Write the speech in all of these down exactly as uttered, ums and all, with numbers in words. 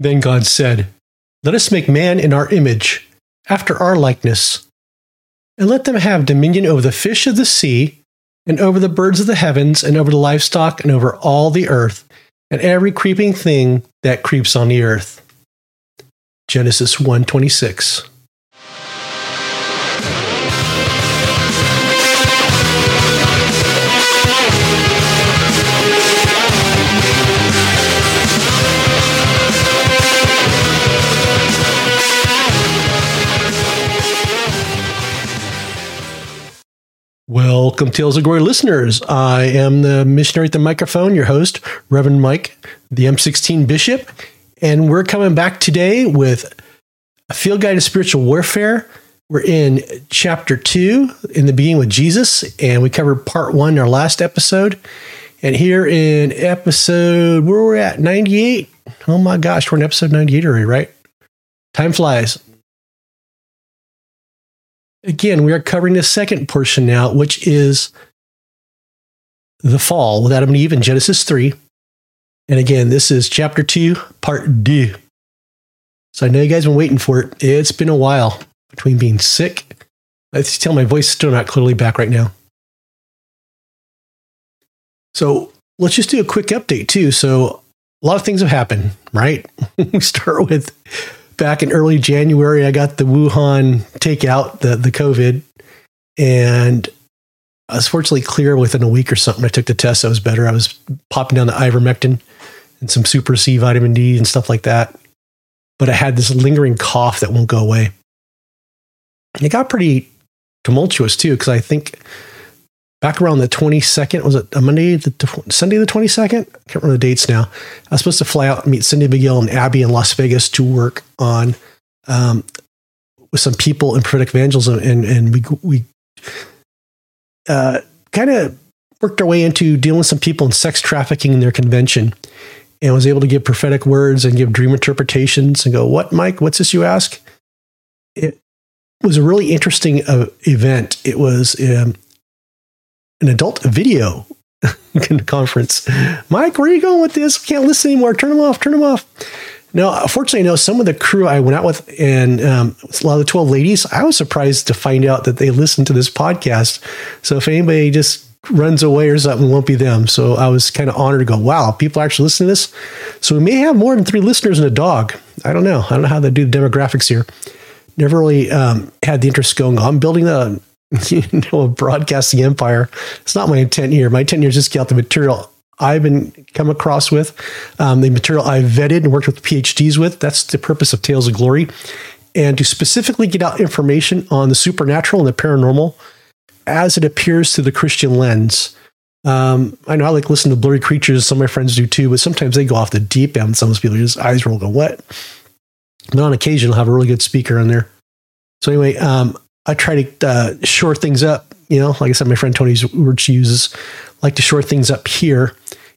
Then God said, "Let us make man in our image, after our likeness, and let them have dominion over the fish of the sea, and over the birds of the heavens, and over the livestock, and over all the earth, and every creeping thing that creeps on the earth." Genesis one twenty-six. Welcome, Tales of Glory listeners. I am the missionary at the microphone, your host, Reverend Mike, the M sixteen Bishop, and we're coming back today with A Field Guide to Spiritual Warfare. We're in Chapter two, in the beginning with Jesus, and we covered Part one in our last episode. And here in episode, where we're at, ninety-eight. Oh my gosh, we're in episode ninety-eight already, right? Time flies. Again, we are covering the second portion now, which is the fall with Adam and Eve in Genesis three. And again, this is Chapter two, Part two. So I know you guys have been waiting for it. It's been a while between being sick. I tell my voice is still not clearly back right now. So let's just do a quick update, too. So a lot of things have happened, right? We start with... back in early January, I got the Wuhan takeout, the, the COVID, and I was fortunately clear within a week or something. I took the test. I was better. I was popping down the ivermectin and some super C vitamin D and stuff like that. But I had this lingering cough that won't go away. And it got pretty tumultuous, too, because I think back around the twenty-second, was it a Monday, the Sunday the twenty-second? I can't remember the dates now. I was supposed to fly out and meet Cindy McGill and Abby in Las Vegas to work on um, with some people in prophetic evangelism, and and we we uh, kind of worked our way into dealing with some people in sex trafficking in their convention, and was able to give prophetic words and give dream interpretations and go, "What, Mike? What's this you ask?" It was a really interesting uh, event. It was. Um, an adult video conference. Mike, where are you going with this? Can't listen anymore. Turn them off. Turn them off. Now, fortunately, no, some of the crew I went out with and um, a lot of the twelve ladies, I was surprised to find out that they listened to this podcast. So if anybody just runs away or something, it won't be them. So I was kind of honored to go, wow, people are actually listening to this. So we may have more than three listeners and a dog. I don't know. I don't know how they do the demographics here. Never really um, had the interest going on. I'm building a You know, a broadcasting empire. It's not my intent here. My intent here is just get out the material I've been come across with, um, the material I've vetted and worked with PhDs with. That's the purpose of Tales of Glory. And to specifically get out information on the supernatural and the paranormal as it appears through the Christian lens. Um, I know I like listening to blurry creatures. Some of my friends do too, but sometimes they go off the deep end. Some of those people are just eyes roll, go, what? But on occasion, I'll have a really good speaker in there. So anyway, um, I try to uh, shore things up, you know, like I said, my friend Tony's word she uses, like to shore things up here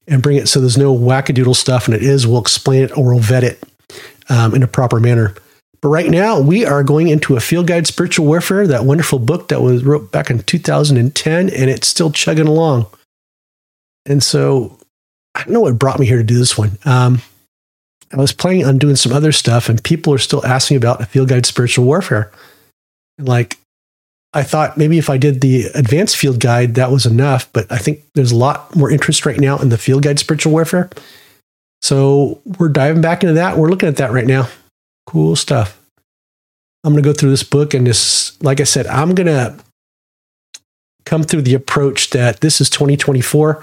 and bring it so there's no wackadoodle stuff, and it is, we'll explain it or we'll vet it um, in a proper manner. But right now, we are going into A Field Guide to Spiritual Warfare, that wonderful book that was wrote back in two thousand ten, and it's still chugging along. And so, I don't know what brought me here to do this one. Um, I was planning on doing some other stuff, and people are still asking about A Field Guide to Spiritual Warfare. Like, I thought maybe if I did the advanced field guide, that was enough. But I think there's a lot more interest right now in the field guide spiritual warfare. So we're diving back into that. We're looking at that right now. Cool stuff. I'm going to go through this book. And just, like I said, I'm going to come through the approach that this is twenty twenty-four.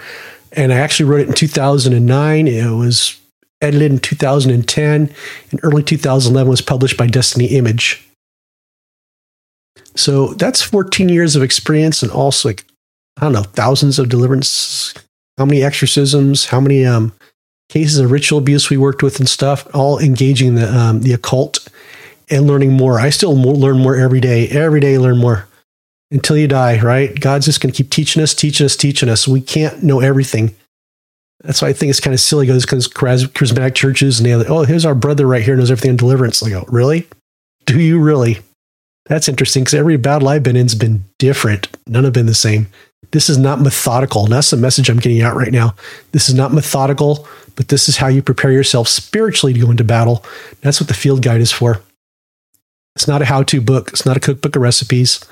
And I actually wrote it in two thousand nine. It was edited in two thousand ten. And early two thousand eleven was published by Destiny Image. So that's fourteen years of experience, and also, like, I don't know, thousands of deliverance, how many exorcisms, how many um, cases of ritual abuse we worked with and stuff, all engaging the um, the occult and learning more. I still more, learn more every day. Every day learn more until you die, right? God's just going to keep teaching us, teaching us, teaching us. We can't know everything. That's why I think it's kind of silly. It goes because charismatic churches, and they like, oh, here's our brother right here, knows everything in deliverance. I go, really? Do you really? That's interesting, because every battle I've been in has been different. None have been the same. This is not methodical. And that's the message I'm getting out right now. This is not methodical, but this is how you prepare yourself spiritually to go into battle. That's what the field guide is for. It's not a how-to book. It's not a cookbook of recipes.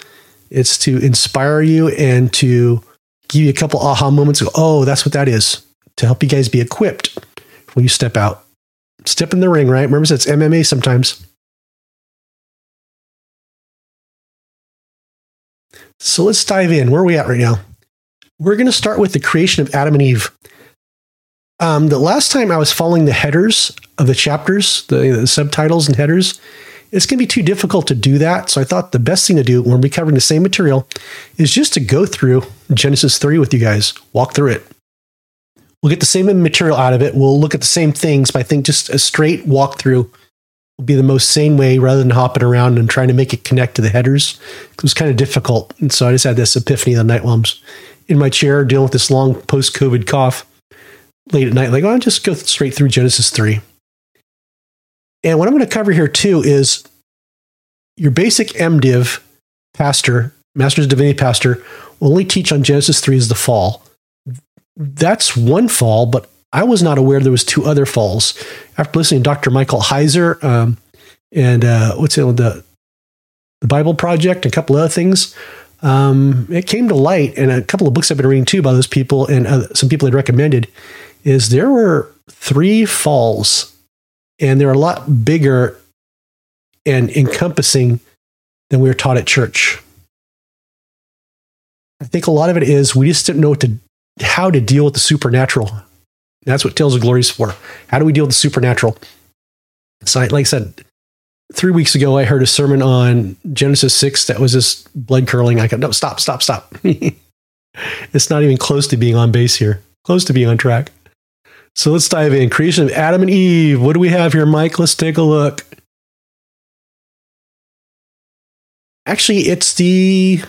It's to inspire you and to give you a couple aha moments of, oh, that's what that is, to help you guys be equipped when you step out. Step in the ring, right? Remember, it's M M A sometimes. So let's dive in. Where are we at right now? We're going to start with the creation of Adam and Eve. Um, the last time I was following the headers of the chapters, the, the subtitles and headers, it's going to be too difficult to do that. So I thought the best thing to do when we're covering the same material is just to go through Genesis three with you guys, walk through it. We'll get the same material out of it. We'll look at the same things, but I think just a straight walkthrough will be the most sane way rather than hopping around and trying to make it connect to the headers. It was kind of difficult. And so I just had this epiphany of the night while I'm in my chair dealing with this long post-COVID cough late at night. Like, oh, I'll just go straight through Genesis three. And what I'm going to cover here too is your basic MDiv pastor, Master's of Divinity pastor, will only teach on Genesis three as the fall. That's one fall, but I was not aware there was two other falls. After listening to Doctor Michael Heiser um, and uh, what's it the the Bible Project and a couple other things, um, it came to light, and a couple of books I've been reading too by those people and uh, some people had recommended, is there were three falls, and they're a lot bigger and encompassing than we were taught at church. I think a lot of it is we just didn't know what to how to deal with the supernatural. That's what Tales of Glory is for. How do we deal with the supernatural? So like I said, three weeks ago, I heard a sermon on Genesis six that was just blood curling. I go, no, stop, stop, stop. It's not even close to being on base here. Close to being on track. So let's dive in. Creation of Adam and Eve. What do we have here, Mike? Let's take a look. Actually, it's the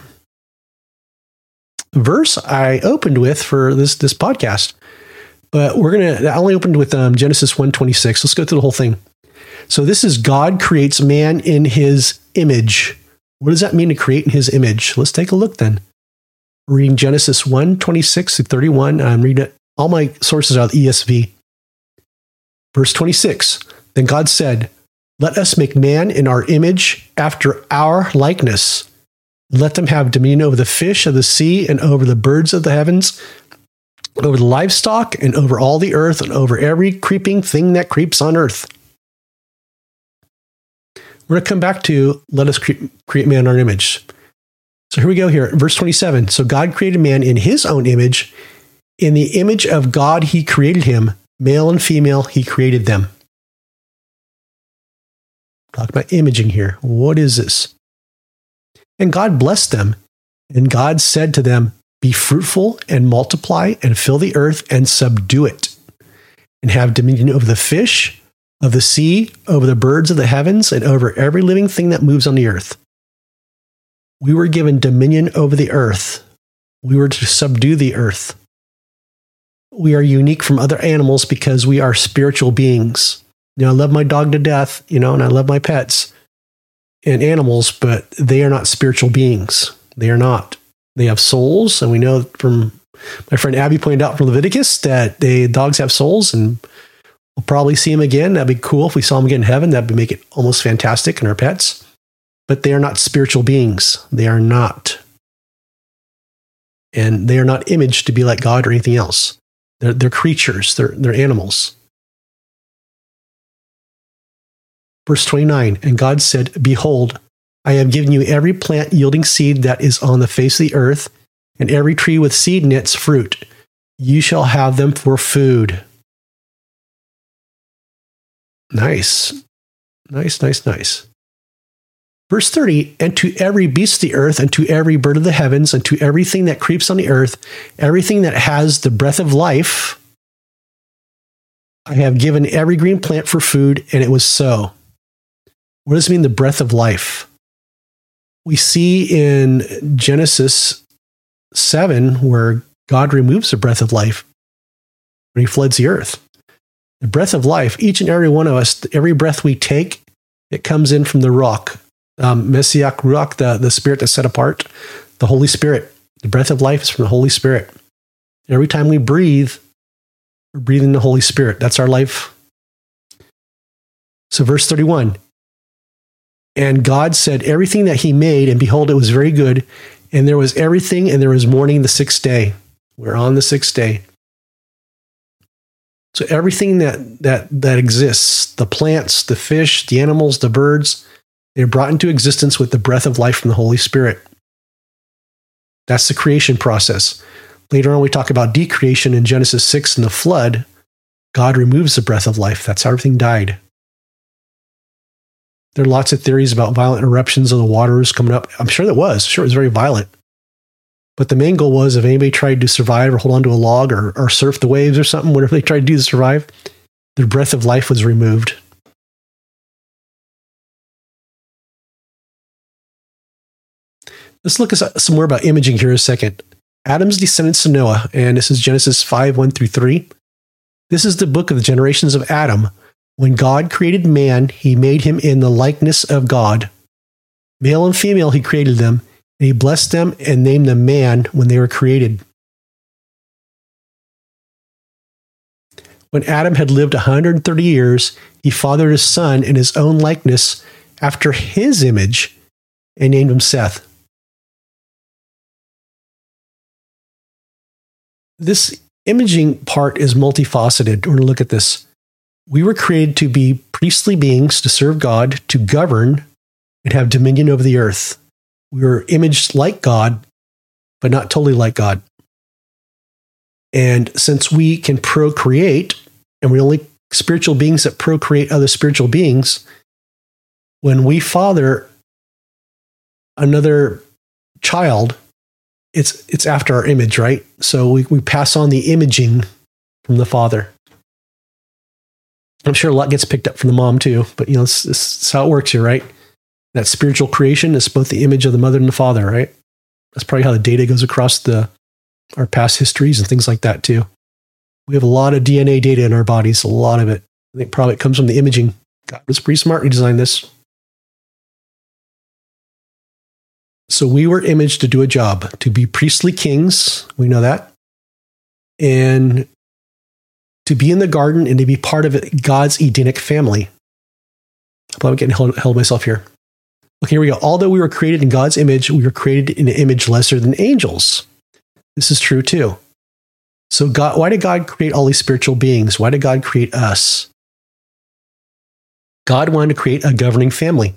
verse I opened with for this this podcast, but we're gonna. I only opened with um, Genesis one twenty-six. Let's go through the whole thing. So this is God creates man in His image. What does that mean to create in His image? Let's take a look then. We're reading Genesis one twenty-six through thirty-one. I'm reading it. All my sources are of E S V. Verse twenty-six. Then God said, "Let us make man in our image, after our likeness. Let them have dominion over the fish of the sea and over the birds of the heavens, over the livestock and over all the earth and over every creeping thing that creeps on earth." We're going to come back to let us cre- create man in our image. So here we go here. Verse twenty-seven. So God created man in His own image. In the image of God, He created him. Male and female, He created them. Talk about imaging here. What is this? And God blessed them, and God said to them, "Be fruitful and multiply and fill the earth and subdue it, and have dominion over the fish of the sea, over the birds of the heavens, and over every living thing that moves on the earth." We were given dominion over the earth. We were to subdue the earth. We are unique from other animals because we are spiritual beings. Now, I love my dog to death, you know, and I love my pets and animals, but they are not spiritual beings. They are not. They have souls, and we know from my friend Abby pointed out from Leviticus that they dogs have souls, and we'll probably see them again. That'd be cool if we saw them again in heaven. That'd make it almost fantastic in our pets. But they are not spiritual beings. They are not. And they are not imaged to be like God or anything else. They're, they're creatures. They're, they're animals. Verse twenty-nine, and God said, "Behold, I have given you every plant yielding seed that is on the face of the earth, and every tree with seed in its fruit. You shall have them for food." Nice. Nice, nice, nice. Verse thirty, and to every beast of the earth, and to every bird of the heavens, and to everything that creeps on the earth, everything that has the breath of life, I have given every green plant for food, and it was so. What does it mean, the breath of life? We see in Genesis seven where God removes the breath of life when He floods the earth. The breath of life, each and every one of us, every breath we take, it comes in from the rock, um, Messiach Ruach, the, the spirit that's set apart, the Holy Spirit. The breath of life is from the Holy Spirit. And every time we breathe, we're breathing the Holy Spirit. That's our life. So verse thirty-one, and God said everything that he made, and behold, it was very good. And there was everything, and there was morning the sixth day. We're on the sixth day. So everything that that that exists, the plants, the fish, the animals, the birds, they're brought into existence with the breath of life from the Holy Spirit. That's the creation process. Later on, we talk about decreation in Genesis six and the flood. God removes the breath of life. That's how everything died. There are lots of theories about violent eruptions of the waters coming up. I'm sure that was. Sure, it was very violent. But the main goal was if anybody tried to survive or hold onto a log or, or surf the waves or something, whatever they tried to do to survive, their breath of life was removed. Let's look at some more about imaging here a second. Adam's descendants to Noah, and this is Genesis five, one through three. This is the book of the generations of Adam. When God created man, he made him in the likeness of God. Male and female, he created them, and he blessed them and named them man when they were created. When Adam had lived one hundred thirty years, he fathered a son in his own likeness after his image and named him Seth. This imaging part is multifaceted. We're going to look at this. We were created to be priestly beings, to serve God, to govern, and have dominion over the earth. We were imaged like God, but not totally like God. And since we can procreate, and we're only spiritual beings that procreate other spiritual beings, when we father another child, it's it's after our image, right? So we, we pass on the imaging from the father. I'm sure a lot gets picked up from the mom too, but you know, this, this is how it works here, right? That spiritual creation is both the image of the mother and the father, right? That's probably how the data goes across the our past histories and things like that too. We have a lot of D N A data in our bodies, a lot of it. I think probably it comes from the imaging. God was pretty smart when he designed this. So we were imaged to do a job, to be priestly kings, we know that, and to be in the garden and to be part of it, God's Edenic family. I'm getting held, held myself here. Okay, here we go. Although we were created in God's image, we were created in an image lesser than angels. This is true too. So God, why did God create all these spiritual beings? Why did God create us? God wanted to create a governing family.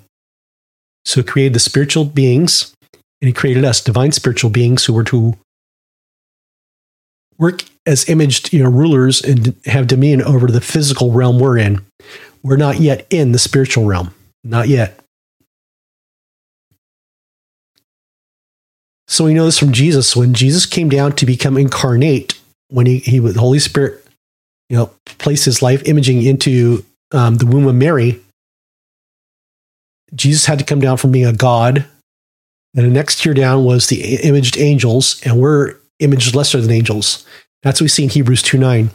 So he created the spiritual beings, and he created us, divine spiritual beings who were to work as imaged, you know, rulers and have dominion over the physical realm we're in. We're not yet in the spiritual realm. Not yet. So we know this from Jesus. When Jesus came down to become incarnate, when he, he with the Holy Spirit, you know, placed his life imaging into um, the womb of Mary, Jesus had to come down from being a God. And the next tier down was the imaged angels, and we're imaged lesser than angels. That's what we see in Hebrews two nine.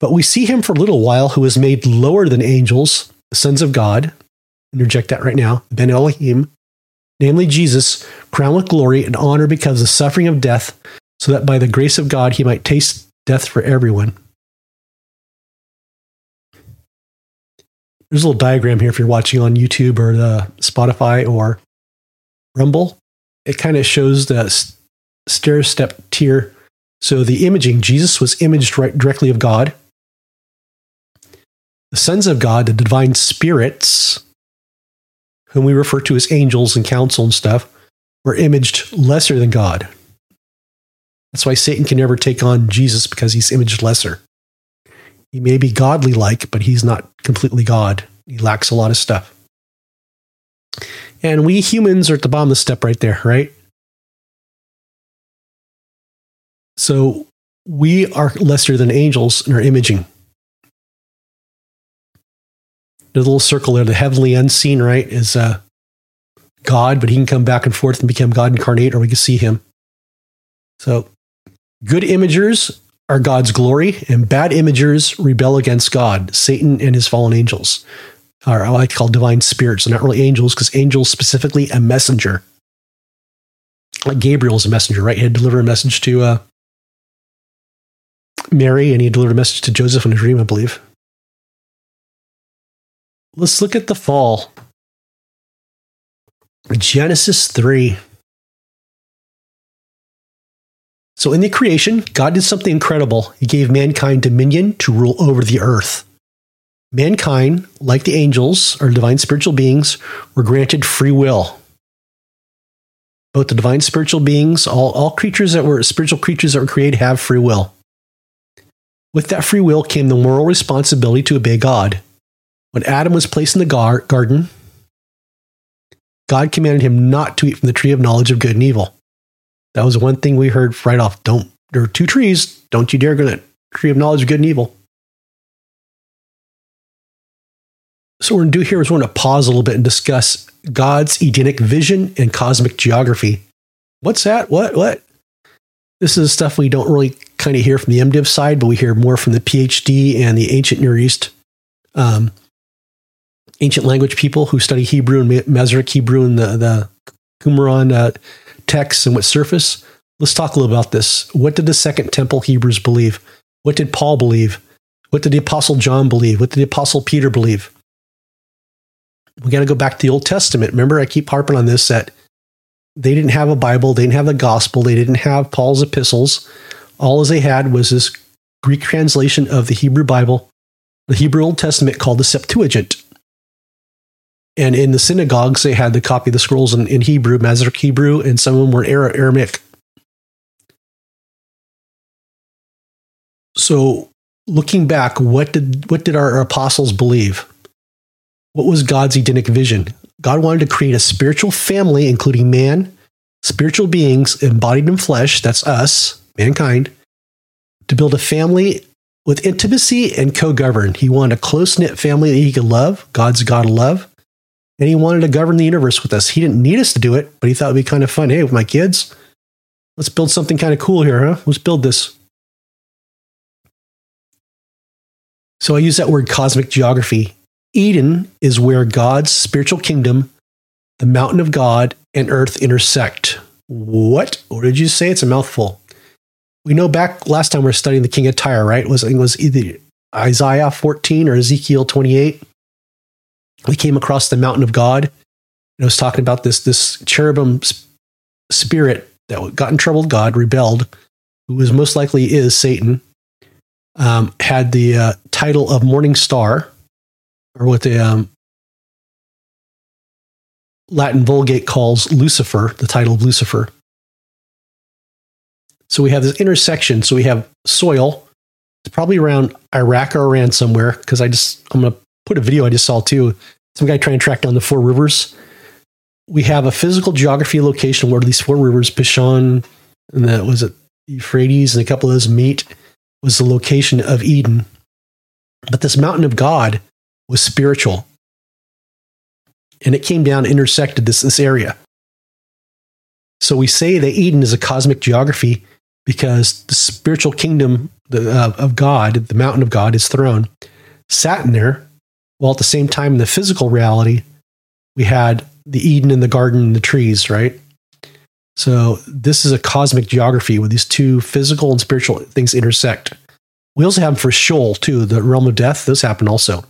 But we see him for a little while who is made lower than angels, the sons of God. Interject that right now. Bene Elohim, namely Jesus, crowned with glory and honor because of the suffering of death, so that by the grace of God he might taste death for everyone. There's a little diagram here if you're watching on YouTube or the Spotify or Rumble. It kind of shows the stair step tier. So the imaging, Jesus was imaged right directly of God. The sons of God, the divine spirits, whom we refer to as angels and council and stuff, were imaged lesser than God. That's why Satan can never take on Jesus, because he's imaged lesser. He may be godly-like, but he's not completely God. He lacks a lot of stuff. And we humans are at the bottom of the step right there, right? So we are lesser than angels in our imaging. The little circle there, the heavenly unseen, right, is uh, God, but he can come back and forth and become God incarnate, or we can see him. So good imagers are God's glory, and bad imagers rebel against God, Satan and his fallen angels, or I like to call divine spirits. They're not really angels, because angels specifically a messenger. like Gabriel's a messenger, right? He had to deliver a message to uh, Mary, and he delivered a message to Joseph in a dream, I believe. Let's look at the fall. Genesis three. So in the creation, God did something incredible. He gave mankind dominion to rule over the earth. Mankind, like the angels or divine spiritual beings, were granted free will. Both the divine spiritual beings, all, all creatures that were spiritual creatures that were created have free will. With that free will came the moral responsibility to obey God. When Adam was placed in the gar- garden, God commanded him not to eat from the tree of knowledge of good and evil. That was one thing we heard right off. Don't, there are two trees. Don't you dare go to the tree of knowledge of good and evil. So what we're going to do here is we're going to pause a little bit and discuss God's Edenic vision and cosmic geography. What's that? What? What? This is stuff we don't really kind of hear from the MDiv side, but we hear more from the PhD and the ancient Near East, um, ancient language people who study Hebrew and Masoretic Hebrew and the, the Qumran uh, texts and what surface. Let's talk a little about this. What did the Second Temple Hebrews believe? What did Paul believe? What did the Apostle John believe? What did the Apostle Peter believe? We got to go back to the Old Testament. Remember, I keep harping on this, that they didn't have a Bible. They didn't have the gospel. They didn't have Paul's epistles. All they had was this Greek translation of the Hebrew Bible, the Hebrew Old Testament called the Septuagint. And in the synagogues, they had the copy of the scrolls in, in Hebrew, Masoretic Hebrew, and some of them were Ara- Aramaic. So looking back, what did what did our apostles believe? What was God's Edenic vision? God wanted to create a spiritual family, including man, spiritual beings embodied in flesh, that's us, mankind, to build a family with intimacy and co-govern. He wanted a close-knit family that he could love. God's God of love. And he wanted to govern the universe with us. He didn't need us to do it, but he thought it'd be kind of fun. Hey, with my kids, let's build something kind of cool here, huh? Let's build this. So I use that word cosmic geography. Eden is where God's spiritual kingdom, the mountain of God, and earth intersect. What? What did you say? It's a mouthful. We know back last time we were studying the king of Tyre, right? It was, it was either Isaiah fourteen or Ezekiel twenty-eight. We came across the mountain of God, and I was talking about this, this cherubim spirit that got in trouble with God, rebelled, who is most likely is Satan, um, had the uh, title of Morning Star, or what the um, Latin Vulgate calls Lucifer, the title of Lucifer. So we have this intersection. So we have soil. It's probably around Iraq or Iran somewhere, because I just, I'm going to put a video I just saw too. Some guy trying to track down the four rivers. We have a physical geography location where these four rivers, Pishon, and that was it, Euphrates, and a couple of those meet, was the location of Eden. But this mountain of God was spiritual, and it came down, intersected this this area. So we say that Eden is a cosmic geography because the spiritual kingdom of God, the mountain of God, his throne, sat in there. Well, at the same time, in the physical reality, we had the Eden and the garden and the trees, right? So this is a cosmic geography where these two physical and spiritual things intersect. We also have them for Sheol, too, the realm of death. Those happen also.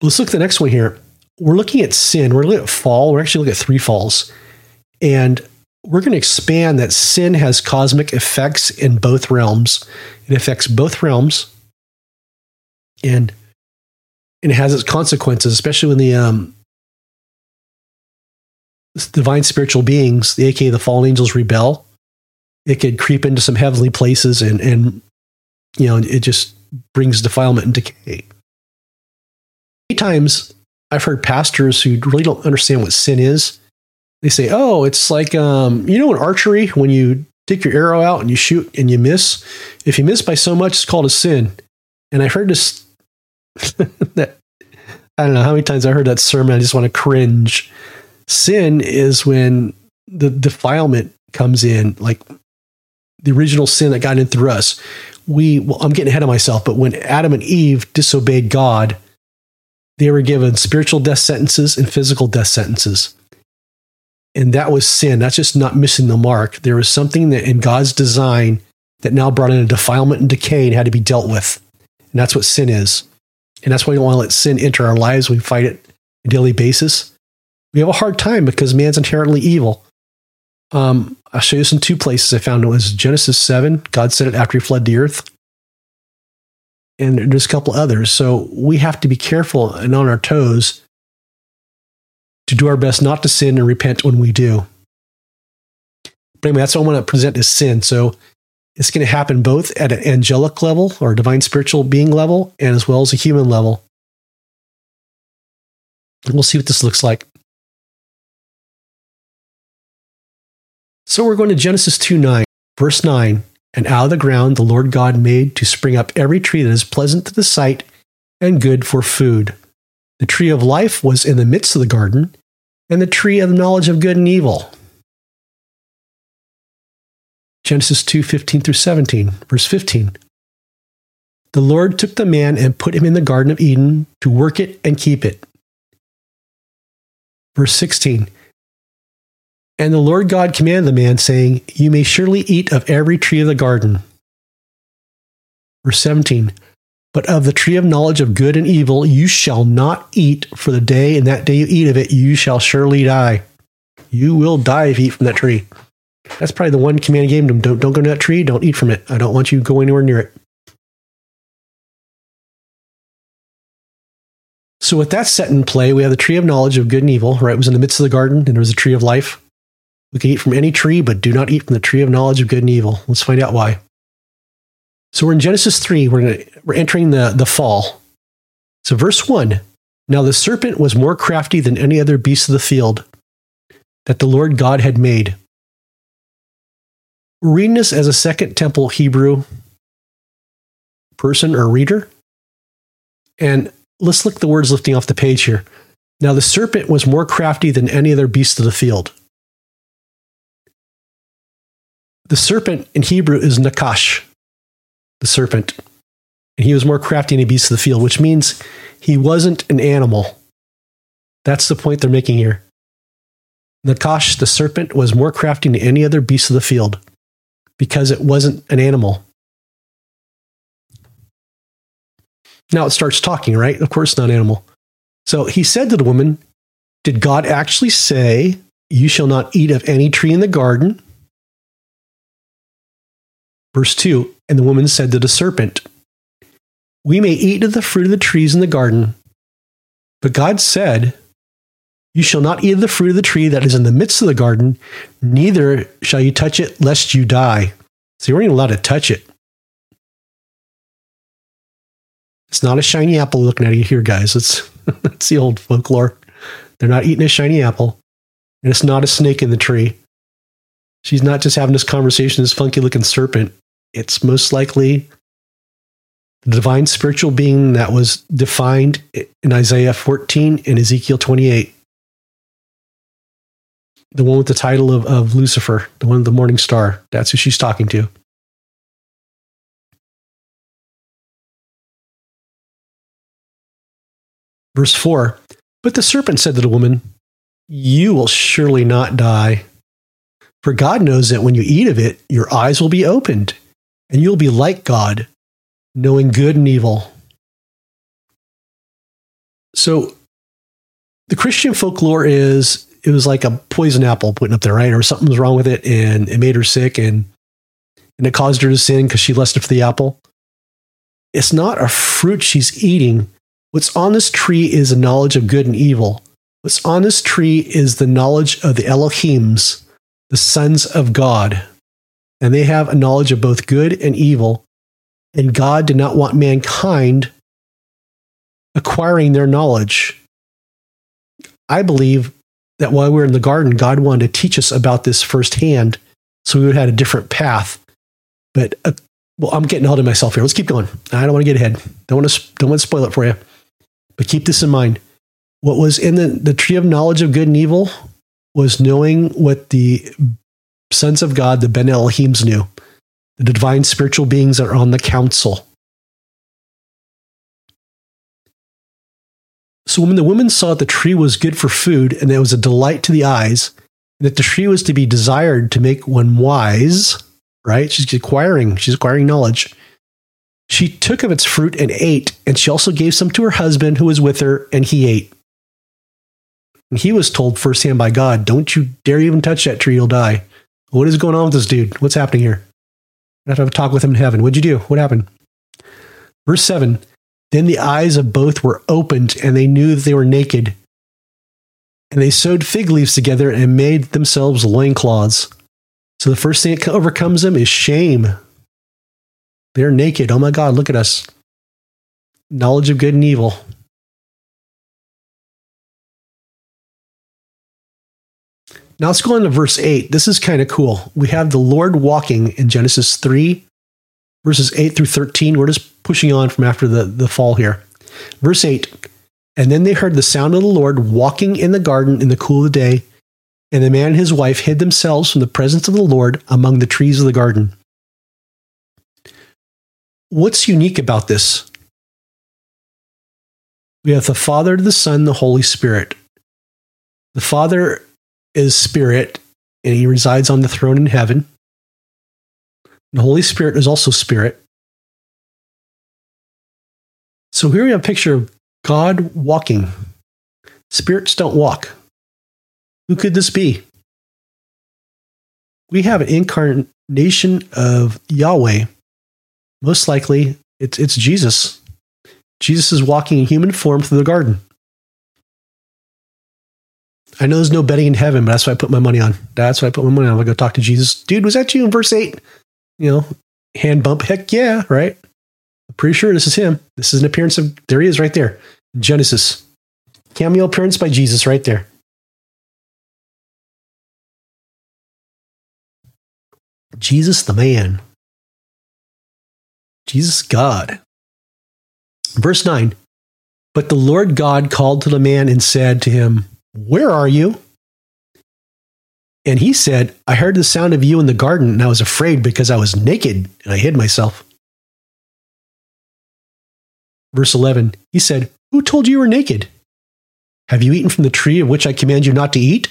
Let's look at the next one here. We're looking at sin. We're looking at fall. We're actually looking at three falls. And we're going to expand that sin has cosmic effects in both realms. It affects both realms. And... And it has its consequences, especially when the um, divine spiritual beings, the aka the fallen angels, rebel. It could creep into some heavenly places, and and you know it just brings defilement and decay. Many times I've heard pastors who really don't understand what sin is. They say, "Oh, it's like um, you know, in archery when you take your arrow out and you shoot and you miss. If you miss by so much, it's called a sin." And I heard this. that I don't know how many times I heard that sermon. I just want to cringe. Sin is when the defilement comes in, like the original sin that got in through us. We, well, I'm getting ahead of myself, but when Adam and Eve disobeyed God, they were given spiritual death sentences and physical death sentences. And that was sin. That's just not missing the mark. There was something that in God's design that now brought in a defilement and decay and had to be dealt with. And that's what sin is. And that's why we don't want to let sin enter our lives. We fight it on a daily basis. We have a hard time because man's inherently evil. Um, I'll show you this in two places. I found it was Genesis seven. God said it after he fled the earth. And there's a couple others. So we have to be careful and on our toes to do our best not to sin and repent when we do. But anyway, that's what I want to present as sin. So it's going to happen both at an angelic level or divine spiritual being level and as well as a human level. And we'll see what this looks like. So we're going to Genesis two nine, verse nine. And out of the ground the Lord God made to spring up every tree that is pleasant to the sight and good for food. The tree of life was in the midst of the garden, and the tree of the knowledge of good and evil. Genesis two fifteen through seventeen, verse fifteen. The Lord took the man and put him in the Garden of Eden to work it and keep it. Verse sixteen. And the Lord God commanded the man, saying, You may surely eat of every tree of the garden. Verse seventeen. But of the tree of knowledge of good and evil you shall not eat, for the day and that day you eat of it, you shall surely die. You will die if you eat from that tree. That's probably the one command he gave them. Don't, don't go to that tree. Don't eat from it. I don't want you to go anywhere near it. So with that set in play, we have the tree of knowledge of good and evil, right? It was in the midst of the garden, and there was a tree of life. We can eat from any tree, but do not eat from the tree of knowledge of good and evil. Let's find out why. So we're in Genesis three. We're gonna, we're entering the, the fall. So verse one. Now the serpent was more crafty than any other beast of the field that the Lord God had made. We're reading this as a Second Temple Hebrew person or reader. And let's look at the words lifting off the page here. Now the serpent was more crafty than any other beast of the field. The serpent in Hebrew is Nachash. The serpent. And he was more crafty than a beast of the field, which means he wasn't an animal. That's the point they're making here. Nachash, the serpent, was more crafty than any other beast of the field because it wasn't an animal. Now it starts talking, right? Of course, not an animal. So he said to the woman, Did God actually say, You shall not eat of any tree in the garden? Verse two, and the woman said to the serpent, We may eat of the fruit of the trees in the garden, but God said, You shall not eat of the fruit of the tree that is in the midst of the garden, neither shall you touch it, lest you die. So you weren't even allowed to touch it. It's not a shiny apple looking at you here, guys. It's, it's the old folklore. They're not eating a shiny apple, and it's not a snake in the tree. She's not just having this conversation with this funky-looking serpent. It's most likely the divine spiritual being that was defined in Isaiah fourteen and Ezekiel twenty-eight. The one with the title of, of Lucifer, the one of the Morning Star. That's who she's talking to. Verse four, But the serpent said to the woman, You will surely not die. For God knows that when you eat of it, your eyes will be opened, and you'll be like God, knowing good and evil. So, the Christian folklore is, it was like a poison apple putting up there, right? Or something was wrong with it, and it made her sick, and, and it caused her to sin because she lusted for the apple. It's not a fruit she's eating. What's on this tree is a knowledge of good and evil. What's on this tree is the knowledge of the Elohims, the sons of God, and they have a knowledge of both good and evil, and God did not want mankind acquiring their knowledge. I believe that while we were in the garden, God wanted to teach us about this firsthand, so we would have had a different path. But, uh, well, I'm getting ahead of myself here. Let's keep going. I don't want to get ahead. Don't want to, don't want to spoil it for you, but keep this in mind. What was in the, the tree of knowledge of good and evil was knowing what the sons of God, the Bene Elohims, knew, the divine spiritual beings that are on the council. So when the woman saw that the tree was good for food and that it was a delight to the eyes that the tree was to be desired to make one wise, right? She's acquiring, she's acquiring knowledge. She took of its fruit and ate, and she also gave some to her husband who was with her, and he ate. And he was told firsthand by God, don't you dare even touch that tree, you'll die. What is going on with this dude? What's happening here? I have to have a talk with him in heaven. What'd you do? What happened? Verse seven, then the eyes of both were opened, and they knew that they were naked. And they sewed fig leaves together and made themselves loincloths. So the first thing that overcomes them is shame. They're naked. Oh my God, look at us. Knowledge of good and evil. Now let's go on to verse eight. This is kind of cool. We have the Lord walking in Genesis three, verses eight through thirteen. We're just pushing on from after the, the fall here. Verse eight. And then they heard the sound of the Lord walking in the garden in the cool of the day, and the man and his wife hid themselves from the presence of the Lord among the trees of the garden. What's unique about this? We have the Father, the Son, the Holy Spirit. The Father is Spirit, and he resides on the throne in heaven. The Holy Spirit is also Spirit. So here we have a picture of God walking. Spirits don't walk. Who could this be? We have an incarnation of Yahweh. Most likely, it's, it's Jesus. Jesus is walking in human form through the garden. I know there's no betting in heaven, but that's what I put my money on. That's what I put my money on. I'm going to go talk to Jesus. Dude, was that you in verse eight? You know, hand bump. Heck yeah, right? I'm pretty sure this is him. This is an appearance of, there he is right there. Genesis. Cameo appearance by Jesus right there. Jesus the man. Jesus God. Verse nine. But the Lord God called to the man and said to him, where are you? And he said, I heard the sound of you in the garden, and I was afraid because I was naked, and I hid myself. Verse eleven, he said, who told you you were naked? Have you eaten from the tree of which I command you not to eat?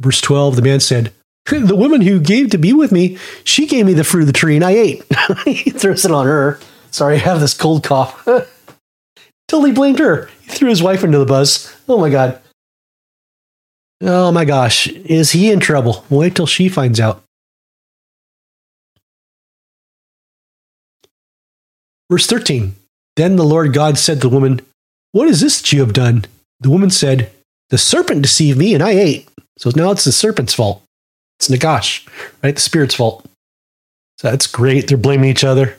Verse twelve, the man said, the woman who gave to be with me, she gave me the fruit of the tree and I ate. He throws it on her. Sorry, I have this cold cough. Totally blamed her. He threw his wife into the bus. Oh my God. Oh my gosh. Is he in trouble? Wait till she finds out. Verse thirteen, then the Lord God said to the woman, what is this that you have done? The woman said, the serpent deceived me and I ate. So now it's the serpent's fault. It's Nachash, right? The spirit's fault. So that's great. They're blaming each other.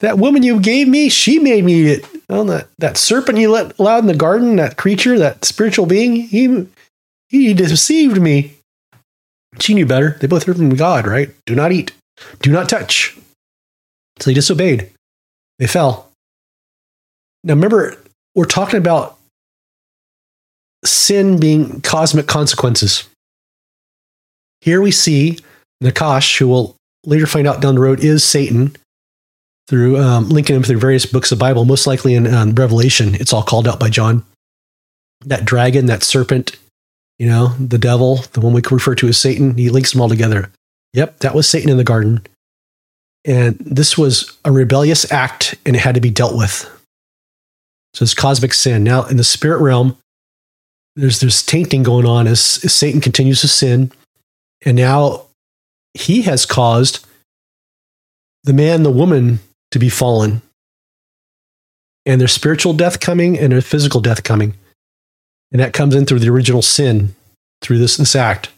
That woman you gave me, she made me eat it. Well, that, that serpent you let allowed in the garden, that creature, that spiritual being, he, he deceived me. She knew better. They both heard from God, right? Do not eat. Do not touch. So they disobeyed. They fell. Now remember, we're talking about sin being cosmic consequences. Here we see Nachash, who we'll later find out down the road is Satan, through um, linking him through various books of the Bible, most likely in um, Revelation. It's all called out by John. That dragon, that serpent, you know, the devil, the one we refer to as Satan, he links them all together. Yep, that was Satan in the garden. And this was a rebellious act, and it had to be dealt with. So it's cosmic sin. Now, in the spirit realm, there's there's tainting going on as, as Satan continues to sin. And now he has caused the man, the woman to be fallen. And there's spiritual death coming and there's physical death coming. And that comes in through the original sin, through this, this act.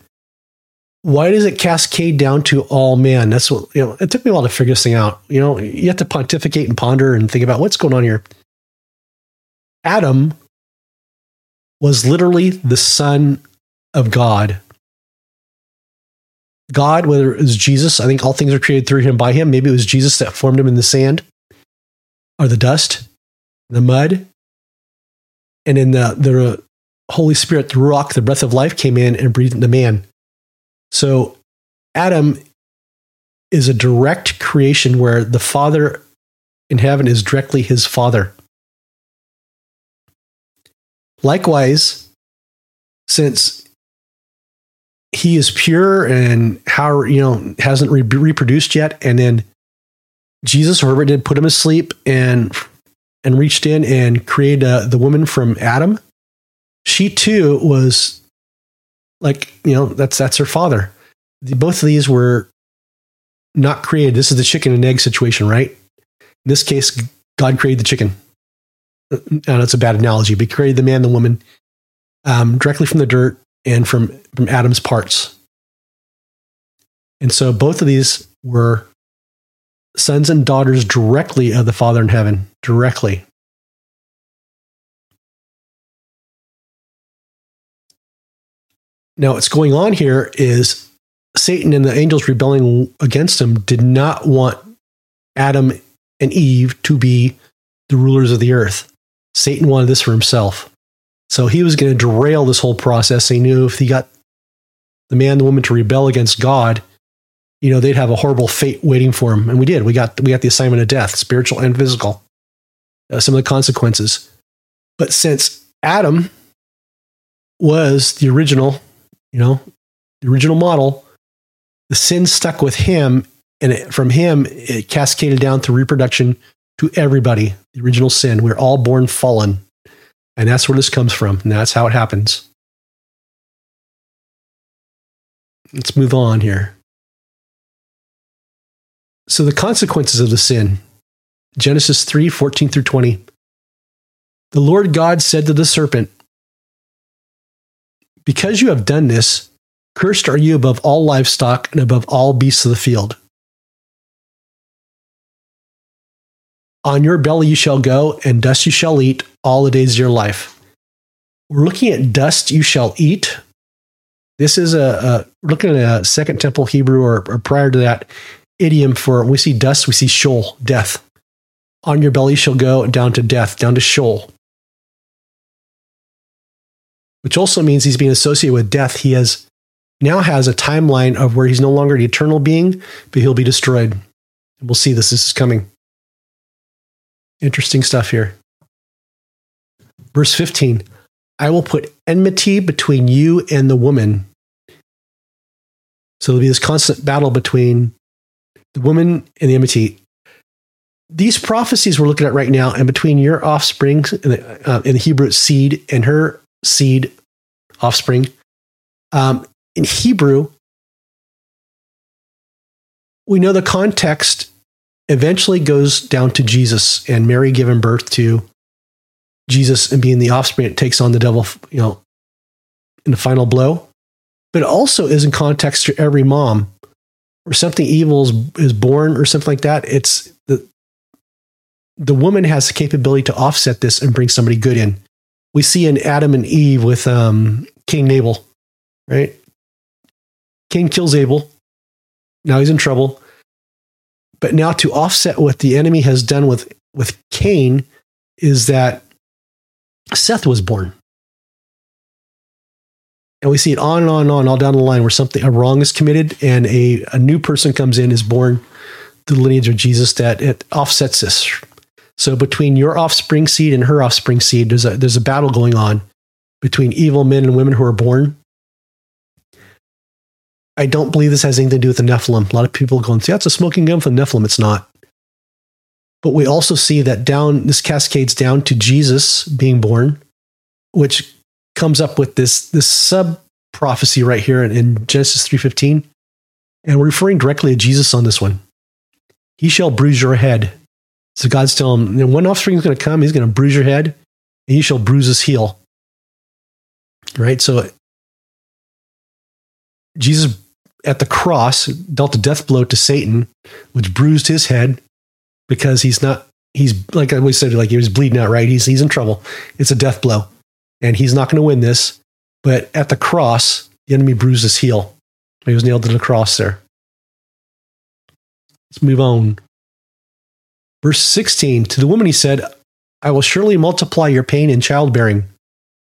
Why does it cascade down to all man? That's what, you know, it took me a while to figure this thing out. You know, you have to pontificate and ponder and think about what's going on here. Adam was literally the son of God. God, whether it was Jesus, I think all things are created through him, by him. Maybe it was Jesus that formed him in the sand or the dust, the mud. And in the, the Holy Spirit, the Ruach, the breath of life came in and breathed into man. So Adam is a direct creation where the Father in heaven is directly his father. Likewise, since he is pure and how, you know, hasn't re- reproduced yet. And then Jesus, however, did put him asleep and, and reached in and created uh, the woman from Adam. She too was like, you know, that's, that's her father. The, both of these were not created. This is the chicken and egg situation, right? In this case, God created the chicken. And it's a bad analogy, but he created the man and the woman um, directly from the dirt and from, from Adam's parts. And so both of these were sons and daughters directly of the Father in heaven, directly. Now, what's going on here is Satan and the angels rebelling against him did not want Adam and Eve to be the rulers of the earth. Satan wanted this for himself. So he was going to derail this whole process. He knew if he got the man and the woman to rebel against God, you know, they'd have a horrible fate waiting for him. And we did. We got we got the assignment of death, spiritual and physical. Uh, some of the consequences. But since Adam was the original, you know, the original model, the sin stuck with him, and it, from him, it cascaded down through reproduction to everybody. The original sin. We're all born fallen. And that's where this comes from. And that's how it happens. Let's move on here. So the consequences of the sin. Genesis three, fourteen through twenty. The Lord God said to the serpent, "Because you have done this, cursed are you above all livestock and above all beasts of the field. On your belly you shall go, and dust you shall eat all the days of your life." We're looking at dust you shall eat. This is a, a looking at a Second Temple Hebrew or, or prior to that idiom for when we see dust, we see Sheol, death. On your belly shall go down to death, down to Sheol. Which also means he's being associated with death. He has now has a timeline of where he's no longer an eternal being, but he'll be destroyed. And we'll see this. This is coming. Interesting stuff here. Verse fifteen, "I will put enmity between you and the woman." So there'll be this constant battle between the woman and the enmity. These prophecies we're looking at right now, and between your offspring, in the, uh, in the Hebrew, seed, and her seed, offspring. Um, in Hebrew, we know the context eventually goes down to Jesus and Mary giving birth to Jesus and being the offspring. It takes on the devil, you know, in the final blow. But it also is in context to every mom or something evil is, is born or something like that. It's the, the woman has the capability to offset this and bring somebody good in. We see in Adam and Eve with um, Cain and Abel, right? Cain kills Abel. Now he's in trouble. But now to offset what the enemy has done with, with Cain is that Seth was born. And we see it on and on and on, all down the line where something, a wrong is committed and a, a new person comes in, is born through the lineage of Jesus, that it offsets this. So between your offspring seed and her offspring seed, there's a, there's a battle going on between evil men and women who are born. I don't believe this has anything to do with the Nephilim. A lot of people go and say, that's a smoking gun for the Nephilim. It's not. But we also see that down, this cascades down to Jesus being born, which comes up with this, this sub-prophecy right here in, in Genesis three fifteen. And we're referring directly to Jesus on this one. He shall bruise your head. So God's telling him, you know, one offspring is going to come, he's going to bruise your head, and you shall bruise his heel. Right? So Jesus at the cross dealt a death blow to Satan, which bruised his head because he's not, he's like I always said, like he was bleeding out, right? He's, he's in trouble. It's a death blow and he's not going to win this, but at the cross, the enemy bruised his heel. He was nailed to the cross there. Let's move on. Verse sixteen, to the woman, he said, "I will surely multiply your pain in childbearing.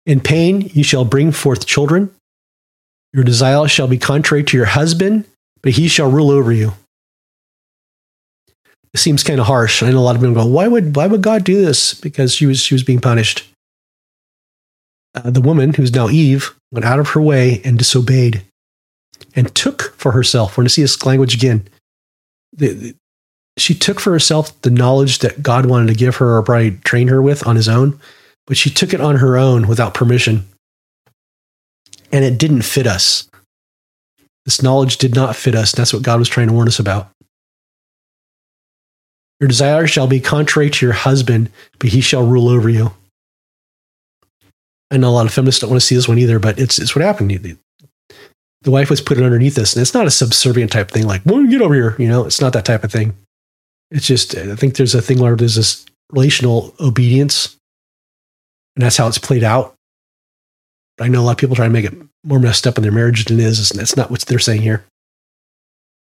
In pain, you shall bring forth children. Your desire shall be contrary to your husband, but he shall rule over you." It seems kind of harsh. I know a lot of people go, why would why would God do this? Because she was she was being punished. Uh, the woman, who's now Eve, went out of her way and disobeyed. and took for herself. We're going to see this language again. The, the, she took for herself the knowledge that God wanted to give her or probably train her with on his own, but she took it on her own without permission. And it didn't fit us. This knowledge did not fit us. That's what God was trying to warn us about. Your desire shall be contrary to your husband, but he shall rule over you. I know a lot of feminists don't want to see this one either, but it's it's what happened. The, the wife was put underneath this, and it's not a subservient type thing like, well, get over here. You know, it's not that type of thing. It's just, I think there's a thing where there's this relational obedience, and that's how it's played out. But I know a lot of people try to make it more messed up in their marriage than it is, and that's not what they're saying here.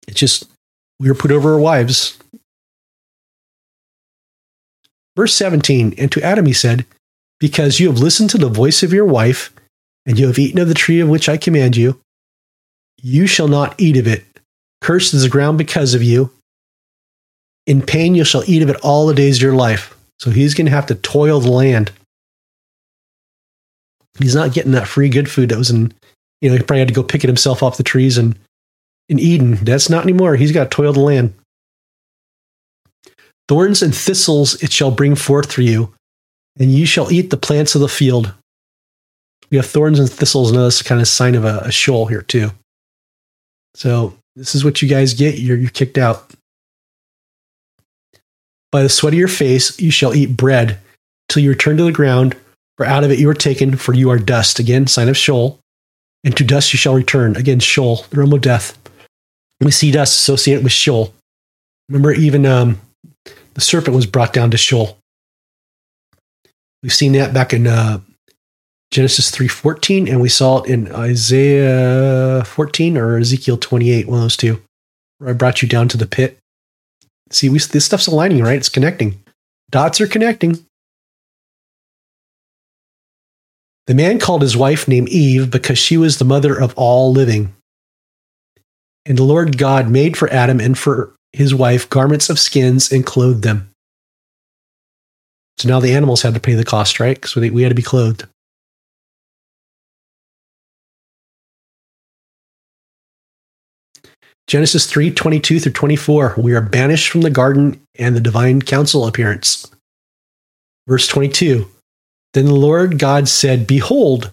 It's just, we were put over our wives. Verse seventeen, and to Adam he said, because you have listened to the voice of your wife, and you have eaten of the tree of which I command you, you shall not eat of it. Cursed is the ground because of you. In pain you shall eat of it all the days of your life. So he's going to have to toil the land. He's not getting that free good food that was in, you know, he probably had to go pick it himself off the trees and in Eden. That's not anymore. He's got to toil the land. Thorns and thistles it shall bring forth for you, and you shall eat the plants of the field. We have thorns and thistles, and that's kind of sign of a, a shoal here too. So this is what you guys get. You're, you're kicked out. By the sweat of your face you shall eat bread till you return to the ground, for out of it you are taken, for you are dust. Again, sign of Sheol. And to dust you shall return. Again, Sheol, the realm of death. We see dust associated with Sheol. Remember, even um, the serpent was brought down to Sheol. We've seen that back in uh, Genesis three fourteen, and we saw it in Isaiah fourteen or Ezekiel twenty-eight, one of those two, where I brought you down to the pit. See, we, this stuff's aligning, right? It's connecting. Dots are connecting. The man called his wife named Eve because she was the mother of all living. And the Lord God made for Adam and for his wife garments of skins and clothed them. So now the animals had to pay the cost, right? Because we had to be clothed. Genesis three twenty-two through twenty-four. We are banished from the garden and the divine council appearance. Verse twenty-two. Then the Lord God said, behold,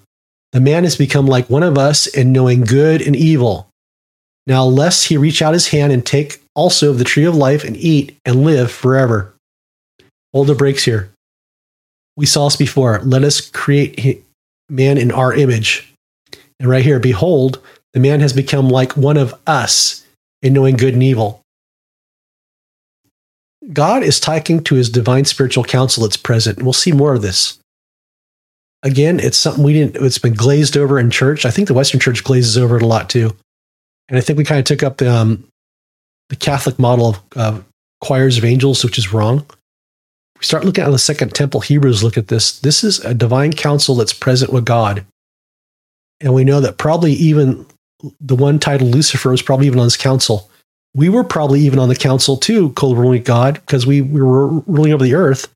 the man has become like one of us in knowing good and evil. Now, lest he reach out his hand and take also of the tree of life and eat and live forever. Hold the brakes here. We saw this before. Let us create man in our image. And right here, behold, the man has become like one of us in knowing good and evil. God is talking to his divine spiritual counsel that's present. And we'll see more of this. Again, it's something we didn't, it's been glazed over in church. I think the Western church glazes over it a lot too. And I think we kind of took up the, um, the Catholic model of uh, choirs of angels, which is wrong. We start looking at the Second Temple Hebrews, look at this. This is a divine counsel that's present with God. And we know that probably even the one titled Lucifer was probably even on his council. We were probably even on the council too, co-ruling God, because we, we were ruling over the earth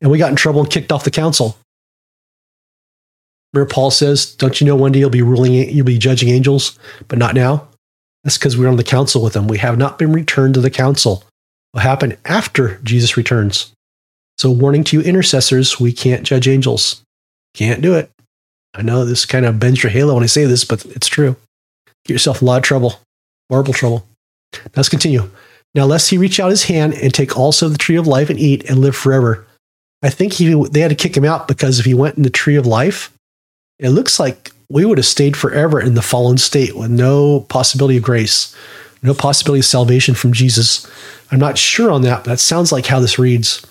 and we got in trouble and kicked off the council. Remember, Paul says, don't you know one day you'll be ruling, you'll be judging angels, but not now? That's because we're on the council with them. We have not been returned to the council. What happened after Jesus returns? So, warning to you intercessors, we can't judge angels. Can't do it. I know this kind of bends your halo when I say this, but it's true. Get yourself a lot of trouble, horrible trouble. Now let's continue. Now, lest he reach out his hand and take also the tree of life and eat and live forever. I think he, they had to kick him out because if he went in the tree of life, it looks like we would have stayed forever in the fallen state with no possibility of grace, no possibility of salvation from Jesus. I'm not sure on that, but that sounds like how this reads.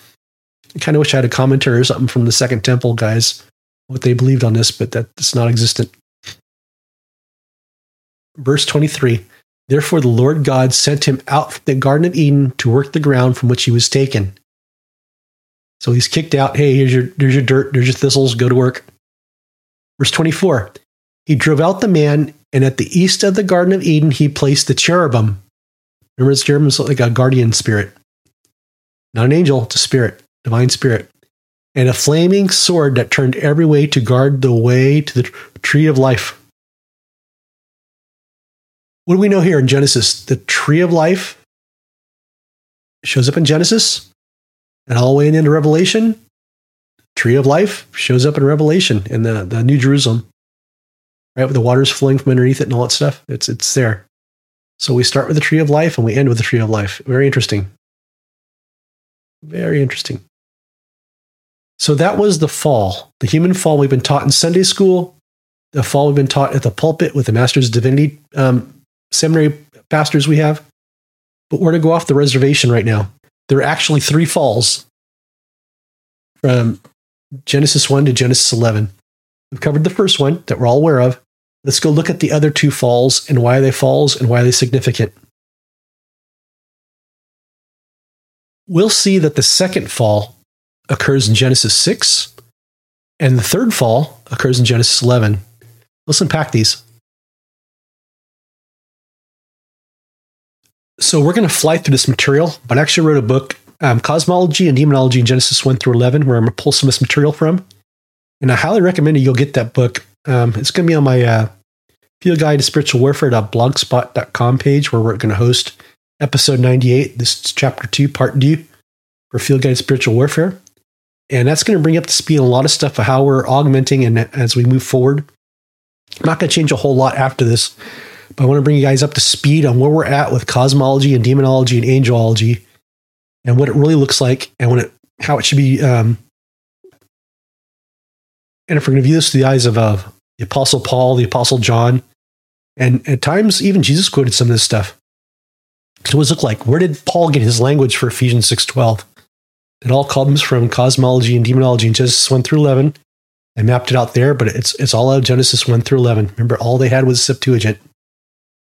I kind of wish I had a commentary or something from the Second Temple guys, what they believed on this, but that's not existent. Verse twenty-three, therefore the Lord God sent him out from the Garden of Eden to work the ground from which he was taken. So he's kicked out. Hey, here's your, here's your dirt, there's your thistles, go to work. Verse twenty-four, he drove out the man, and at the east of the Garden of Eden, he placed the cherubim. Remember, the cherubim is like a guardian spirit. Not an angel, it's a spirit, divine spirit. And a flaming sword that turned every way to guard the way to the tree of life. what do we know here in Genesis? The tree of life shows up in Genesis and all the way into Revelation. Tree of life shows up in Revelation in the, the New Jerusalem, right? With the waters flowing from underneath it and all that stuff. It's, it's there. So we start with the tree of life and we end with the tree of life. Very interesting. Very interesting. So that was the fall, the human fall we've been taught in Sunday school, the fall we've been taught at the pulpit with the Master's Divinity um, seminary pastors we have. But we're going to go off the reservation right now. There are actually three falls from Genesis one to Genesis eleven. We've covered the first one that we're all aware of. Let's go look at the other two falls and why are they falls and why are they significant. We'll see that the second fall occurs in Genesis six and the third fall occurs in Genesis eleven. Let's unpack these. So we're going to fly through this material, but I actually wrote a book, um, Cosmology and Demonology in Genesis one through eleven, where I'm going to pull some of this material from. And I highly recommend you go get that book. Um, it's going to be on my uh, Field Guide to Spiritual Warfare.blogspot dot com page, where we're going to host episode ninety-eight. This is chapter two, part two, for Field Guide to Spiritual Warfare. And that's going to bring up to speed a lot of stuff of how we're augmenting and as we move forward. I'm not going to change a whole lot after this, but I want to bring you guys up to speed on where we're at with cosmology and demonology and angelology and what it really looks like and when it, how it should be. Um, And if we're going to view this through the eyes of uh, the Apostle Paul, the Apostle John, and at times even Jesus quoted some of this stuff. So what does it look like? Where did Paul get his language for Ephesians six twelve? It all comes from cosmology and demonology in Genesis one through eleven. I mapped it out there, but it's it's all out of Genesis one through eleven. Remember, all they had was Septuagint.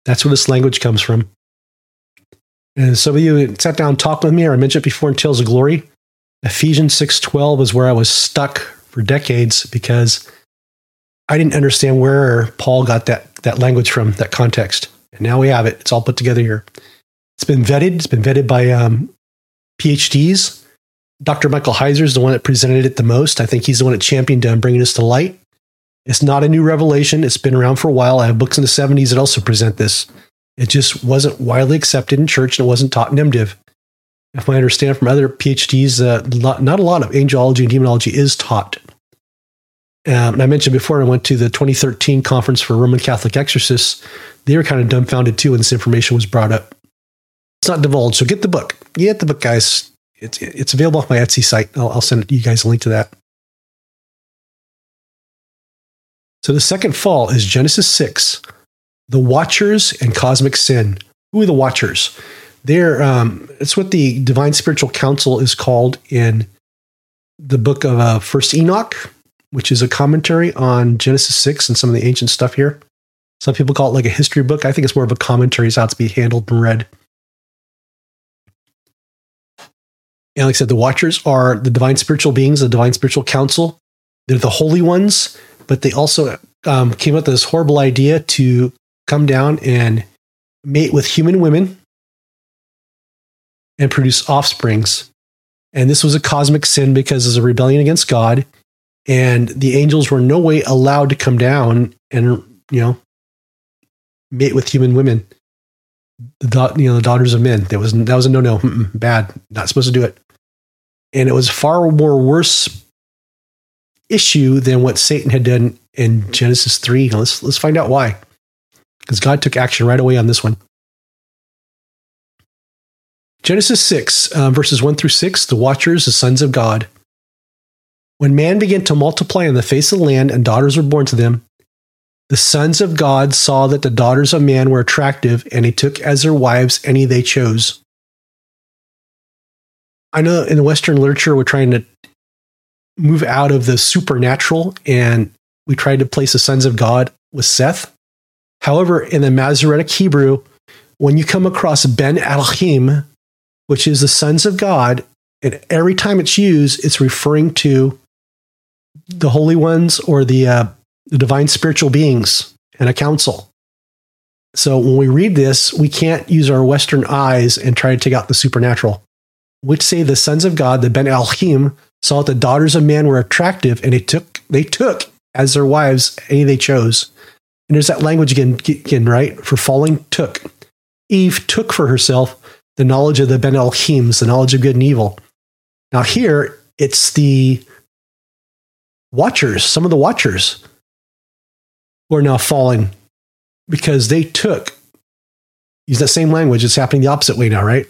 That's where this language comes from. And some of you sat down and talked with me, or I mentioned it before in Tales of Glory. Ephesians six twelve is where I was stuck for decades because I didn't understand where Paul got that, that language from, that context. And now we have it. It's all put together here. It's been vetted. It's been vetted by um, PhDs. Doctor Michael Heiser is the one that presented it the most. I think he's the one that championed um, bringing this to light. It's not a new revelation. It's been around for a while. I have books in the seventies that also present this. It just wasn't widely accepted in church and it wasn't taught in MDiv. If I understand from other PhDs, uh, lot, not a lot of angelology and demonology is taught. Um, and I mentioned before, I went to the twenty thirteen conference for Roman Catholic exorcists. They were kind of dumbfounded too when this information was brought up. It's not divulged, so get the book. Get the book, guys. It's it's available off my Etsy site. I'll, I'll send you guys a link to that. So the second fall is Genesis six, the Watchers and Cosmic Sin. Who are the Watchers? There, um, it's what the Divine Spiritual Council is called in the book of uh, First Enoch, which is a commentary on Genesis six and some of the ancient stuff here. Some people call it like a history book. I think it's more of a commentary. It's how it's to be handled and read. And like I said, the Watchers are the Divine Spiritual Beings, the Divine Spiritual Council. They're the Holy Ones, but they also um, came up with this horrible idea to come down and mate with human women and produce offsprings. And this was a cosmic sin because it was a rebellion against God, and the angels were no way allowed to come down and, you know, mate with human women, the, you know, the daughters of men. That was, that was a no-no, bad, not supposed to do it. And it was a far more worse issue than what Satan had done in Genesis three. Now let's, let's find out why, because God took action right away on this one. Genesis six, uh, verses one through six, the Watchers, the sons of God. When man began to multiply on the face of the land and daughters were born to them, the sons of God saw that the daughters of man were attractive, and he took as their wives any they chose. I know in the Western literature, we're trying to move out of the supernatural, and we tried to place the sons of God with Seth. However, in the Masoretic Hebrew, when you come across Bene Elohim, which is the sons of God, and every time it's used, it's referring to the holy ones or the, uh, the divine spiritual beings and a council. So when we read this, we can't use our Western eyes and try to take out the supernatural, which say the sons of God, the Ben Elohim, saw that the daughters of man were attractive, and they took, they took as their wives any they chose. And there's that language again, again, right? For falling took. Eve took for herself the knowledge of the Bene Elohims, the knowledge of good and evil. Now here, it's the Watchers, some of the Watchers who are now falling because they took, use that same language, it's happening the opposite way now, right?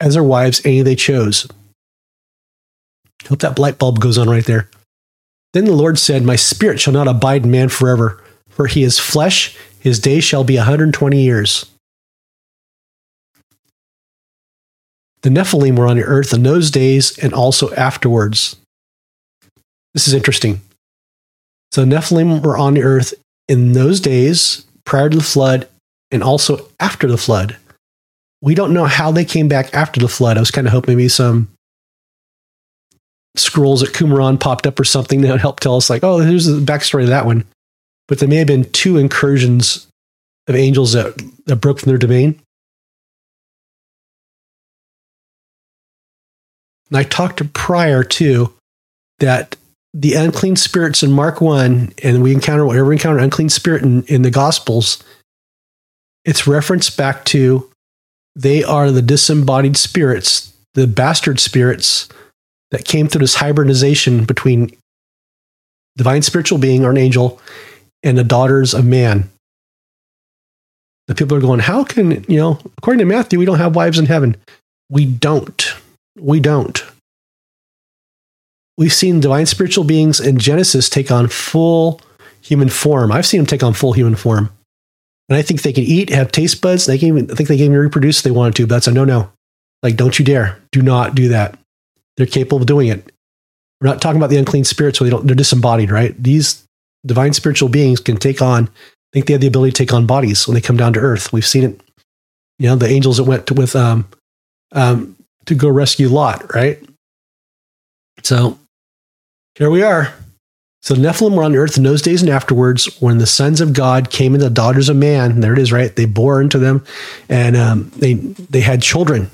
As their wives, any they chose. Hope that light bulb goes on right there. Then the Lord said, my spirit shall not abide in man forever, for he is flesh, his day shall be one hundred twenty years. The Nephilim were on the earth in those days and also afterwards. This is interesting. So Nephilim were on the earth in those days, prior to the flood, and also after the flood. We don't know how they came back after the flood. I was kind of hoping maybe some scrolls at Qumran popped up or something that would help tell us, like, oh, here's the backstory of that one. But there may have been two incursions of angels that, that broke from their domain. And I talked to prior, too, that the unclean spirits in Mark one, and we encounter, whenever we encounter unclean spirit in, in the Gospels, it's referenced back to they are the disembodied spirits, the bastard spirits that came through this hybridization between divine spiritual being or an angel and the daughters of man. The people are going, how can, you know, according to Matthew, we don't have wives in heaven. We don't. We don't. We've seen divine spiritual beings in Genesis take on full human form. I've seen them take on full human form. And I think they can eat, have taste buds. They can even, I think they can even reproduce if they wanted to, but that's a no-no. Like, don't you dare. Do not do that. They're capable of doing it. We're not talking about the unclean spirits where they don't, they're disembodied, right? These divine spiritual beings can take on, I think they have the ability to take on bodies when they come down to earth. We've seen it, you know, the angels that went to, with, um, um, to go rescue Lot, right? So here we are. So Nephilim were on earth in those days and afterwards when the sons of God came into the daughters of man. There it is, right? They bore into them and um, they they had children.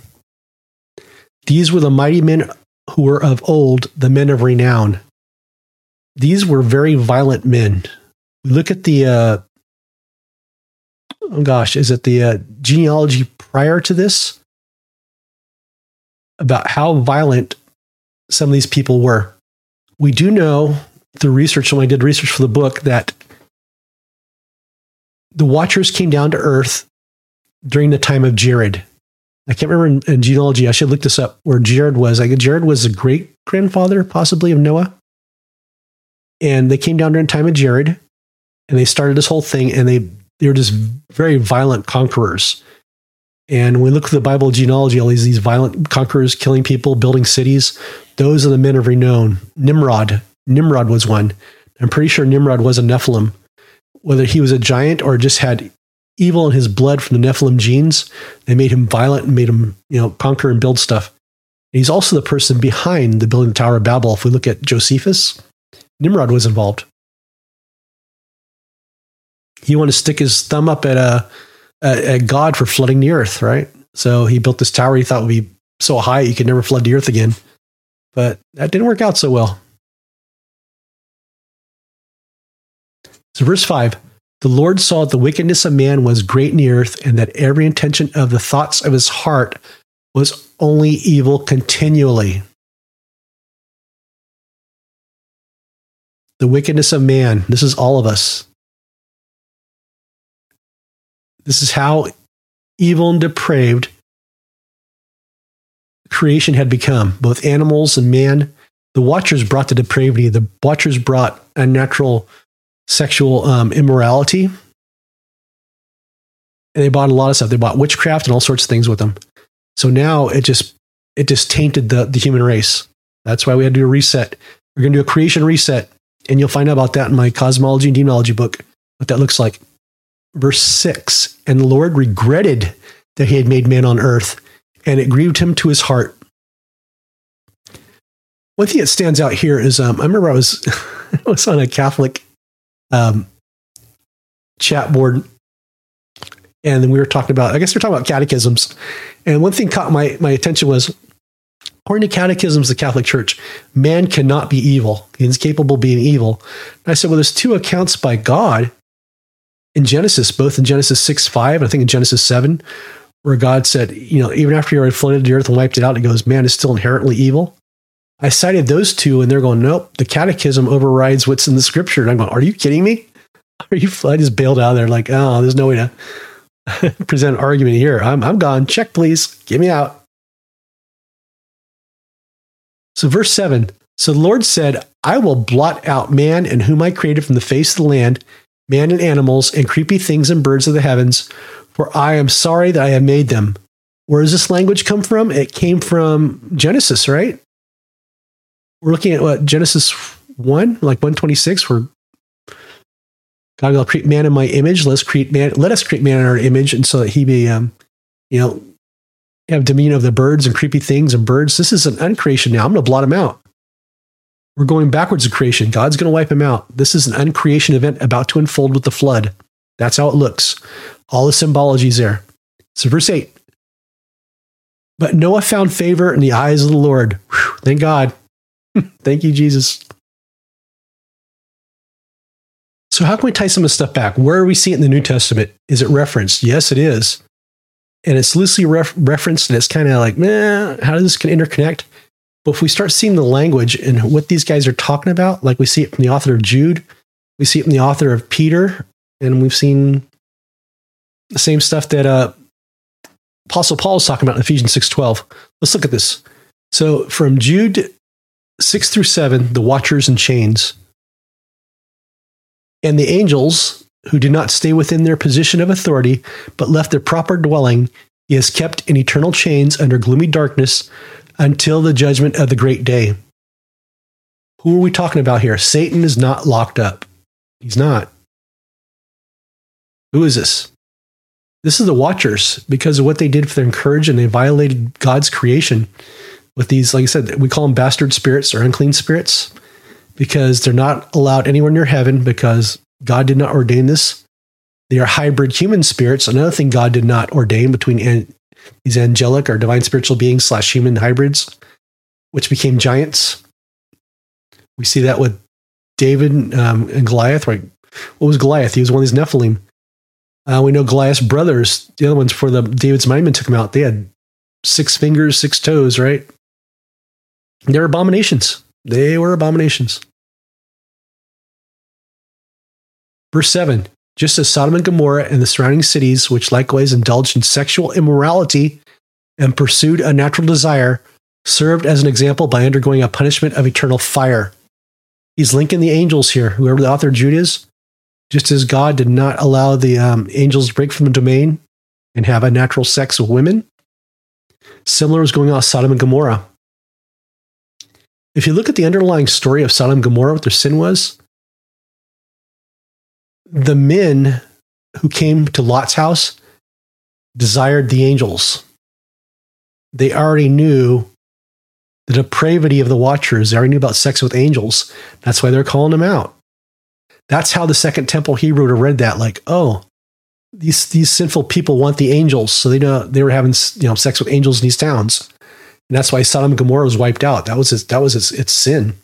These were the mighty men who were of old, the men of renown. These were very violent men. We look at the, uh, oh gosh, is it the uh, genealogy prior to this? About how violent some of these people were. We do know through research, when I did research for the book, that the Watchers came down to earth during the time of Jared. I can't remember in, in genealogy. I should look this up where Jared was. I, Jared was the great grandfather, possibly, of Noah. And they came down during the time of Jared and they started this whole thing and they, they were just very violent conquerors. And when we look at the Bible genealogy, all these, these violent conquerors killing people, building cities, those are the men of renown. Nimrod. Nimrod was one. I'm pretty sure Nimrod was a Nephilim. Whether he was a giant or just had evil in his blood from the Nephilim genes, they made him violent and made him, you know, conquer and build stuff. And he's also the person behind the building of the Tower of Babel. If we look at Josephus, Nimrod was involved. He wanted to stick his thumb up at a, at, at God for flooding the earth, right? So he built this tower he thought would be so high you could never flood the earth again. But that didn't work out so well. So verse five, the Lord saw that the wickedness of man was great in the earth, and that every intention of the thoughts of his heart was only evil continually. The wickedness of man. This is all of us. This is how evil and depraved creation had become, both animals and man. The Watchers brought the depravity. The Watchers brought unnatural sexual um, immorality. And they bought a lot of stuff. They bought witchcraft and all sorts of things with them. So now it just it just tainted the, the human race. That's why we had to do a reset. We're going to do a creation reset. And you'll find out about that in my Cosmology and Demonology book, what that looks like. Verse six, and the Lord regretted that he had made man on earth, and it grieved him to his heart. One thing that stands out here is, um, I remember I was, I was on a Catholic um, chat board, and then we were talking about, I guess we were talking about catechisms, and one thing caught my, my attention was according to catechisms of the Catholic Church, man cannot be evil. He is capable of being evil. And I said, well, there's two accounts by God in Genesis, both in Genesis six five, and I think in Genesis seven, where God said, you know, even after you already flooded the earth and wiped it out, it goes, man is still inherently evil. I cited those two, and they're going, nope, the catechism overrides what's in the scripture. And I'm going, are you kidding me? Are you? I just bailed out of there like, oh, there's no way to present an argument here. I'm I'm gone. Check, please. Get me out. So verse seven, so the Lord said, I will blot out man and whom I created from the face of the land, man and animals and creepy things and birds of the heavens, for I am sorry that I have made them. Where does this language come from? It came from Genesis, right? We're looking at what, Genesis one, like one twenty-six, where God will create man in my image. Let's create man. Let us create man in our image, and so that he may, um, you know, have dominion of the birds and creepy things and birds. This is an uncreation now. I'm going to blot him out. We're going backwards to creation. God's going to wipe him out. This is an uncreation event about to unfold with the flood. That's how it looks. All the symbology is there. So verse eight. But Noah found favor in the eyes of the Lord. Whew, thank God. Thank you, Jesus. So how can we tie some of this stuff back? Where do we see it in the New Testament? Is it referenced? Yes, it is. And it's loosely ref- referenced, and it's kind of like, meh, how does this can interconnect? But if we start seeing the language and what these guys are talking about, like we see it from the author of Jude, we see it from the author of Peter, and we've seen the same stuff that uh, Apostle Paul is talking about in Ephesians six twelve. Let's look at this. So from Jude six through seven, the Watchers in chains. And the angels, who did not stay within their position of authority, but left their proper dwelling, he is kept in eternal chains under gloomy darkness until the judgment of the great day. Who are we talking about here? Satan is not locked up. He's not. Who is this? This is the Watchers, because of what they did for their incursion. They violated God's creation with these, like I said, we call them bastard spirits or unclean spirits, because they're not allowed anywhere near heaven because God did not ordain this. They are hybrid human spirits. Another thing God did not ordain between an, these angelic or divine spiritual beings slash human hybrids, which became giants. We see that with David um, and Goliath. Right? What was Goliath? He was one of these Nephilim. Uh, we know Goliath's brothers, the other ones for the David's mighty men took them out. They had six fingers, six toes, right? They're abominations. They were abominations. Verse seven, just as Sodom and Gomorrah and the surrounding cities, which likewise indulged in sexual immorality and pursued a natural desire, served as an example by undergoing a punishment of eternal fire. He's linking the angels here, whoever the author of Jude is, just as God did not allow the um, angels to break from the domain and have a natural sex with women. Similar is going on with Sodom and Gomorrah. If you look at the underlying story of Sodom and Gomorrah, what their sin was, the men who came to Lot's house desired the angels. They already knew the depravity of the Watchers. They already knew about sex with angels. That's why they're calling them out. That's how the Second Temple Hebrew would have read that. Like, oh, these these sinful people want the angels, so they know they were having you know sex with angels in these towns. And that's why Sodom and Gomorrah was wiped out. That was its, that was its, its sin.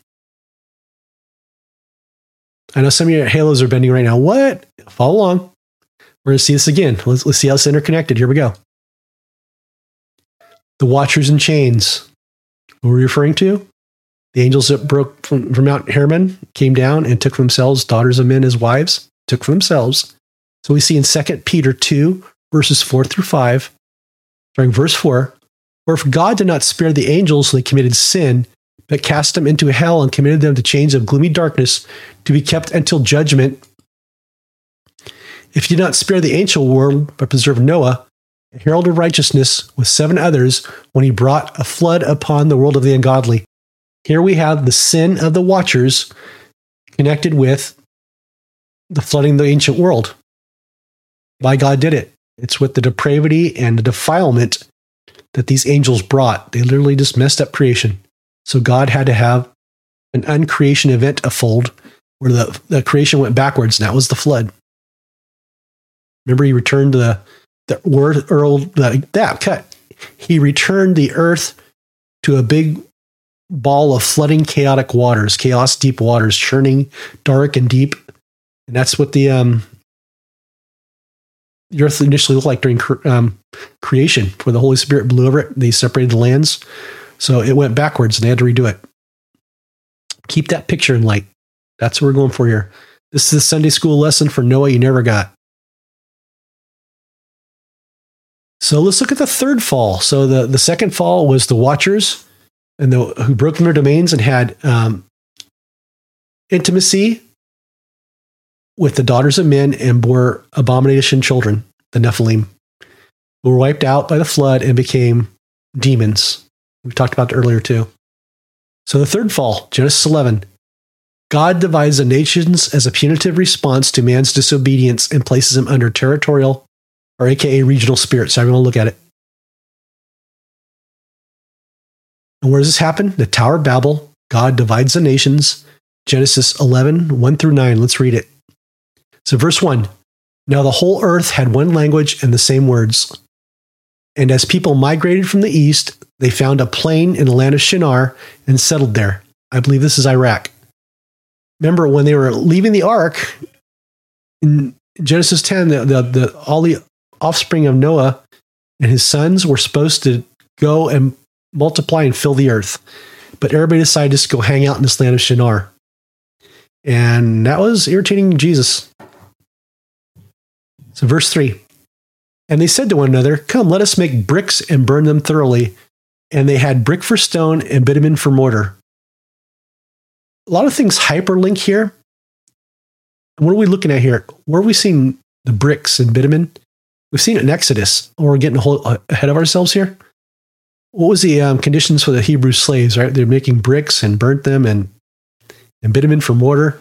I know some of your halos are bending right now. What? Follow along. We're going to see this again. Let's, let's see how it's interconnected. Here we go. The Watchers in chains. What were we referring to? The angels that broke from, from Mount Hermon came down and took for themselves daughters of men as wives. Took for themselves. So we see in Second Peter two, verses four through five, starting verse four, for if God did not spare the angels when they committed sin, but cast them into hell and committed them to chains of gloomy darkness to be kept until judgment, if you did not spare the ancient world, but preserved Noah, a herald of righteousness with seven others, when he brought a flood upon the world of the ungodly. Here we have the sin of the Watchers connected with the flooding of the ancient world. Why God did it. It's with the depravity and the defilement that these angels brought. They literally just messed up creation. So God had to have an uncreation event unfold where the, the creation went backwards, and that was the flood. Remember, he returned the the earth, earl, the, that cut. He returned the earth to a big ball of flooding chaotic waters, chaos, deep waters, churning, dark and deep. And that's what the um, the earth initially looked like during cre- um, creation, where the Holy Spirit blew over it. They separated the lands. So it went backwards and they had to redo it. Keep that picture in light. That's what we're going for here. This is a Sunday school lesson for Noah you never got. So let's look at the third fall. So the, the second fall was the Watchers, and the, who broke from their domains and had um, intimacy with the daughters of men and bore abomination children, the Nephilim, who were wiped out by the flood and became demons. We talked about that earlier too. So the third fall, Genesis eleven. God divides the nations as a punitive response to man's disobedience and places him under territorial, or A K A regional spirits. So I'm going to look at it. And where does this happen? The Tower of Babel. God divides the nations. Genesis eleven, one through nine. Let's read it. So verse one. Now the whole earth had one language and the same words. And as people migrated from the east, they found a plain in the land of Shinar and settled there. I believe this is Iraq. Remember when they were leaving the ark in Genesis ten, the, the, the, all the offspring of Noah and his sons were supposed to go and multiply and fill the earth. But everybody decided to go hang out in this land of Shinar. And that was irritating Jesus. So verse three. And they said to one another, come, let us make bricks and burn them thoroughly. And they had brick for stone and bitumen for mortar. A lot of things hyperlink here. And what are we looking at here? Where are we seeing the bricks and bitumen? We've seen it in Exodus. We're getting a whole ahead of ourselves here. What was the um, conditions for the Hebrew slaves, right? They're making bricks and burnt them and, and bitumen for mortar.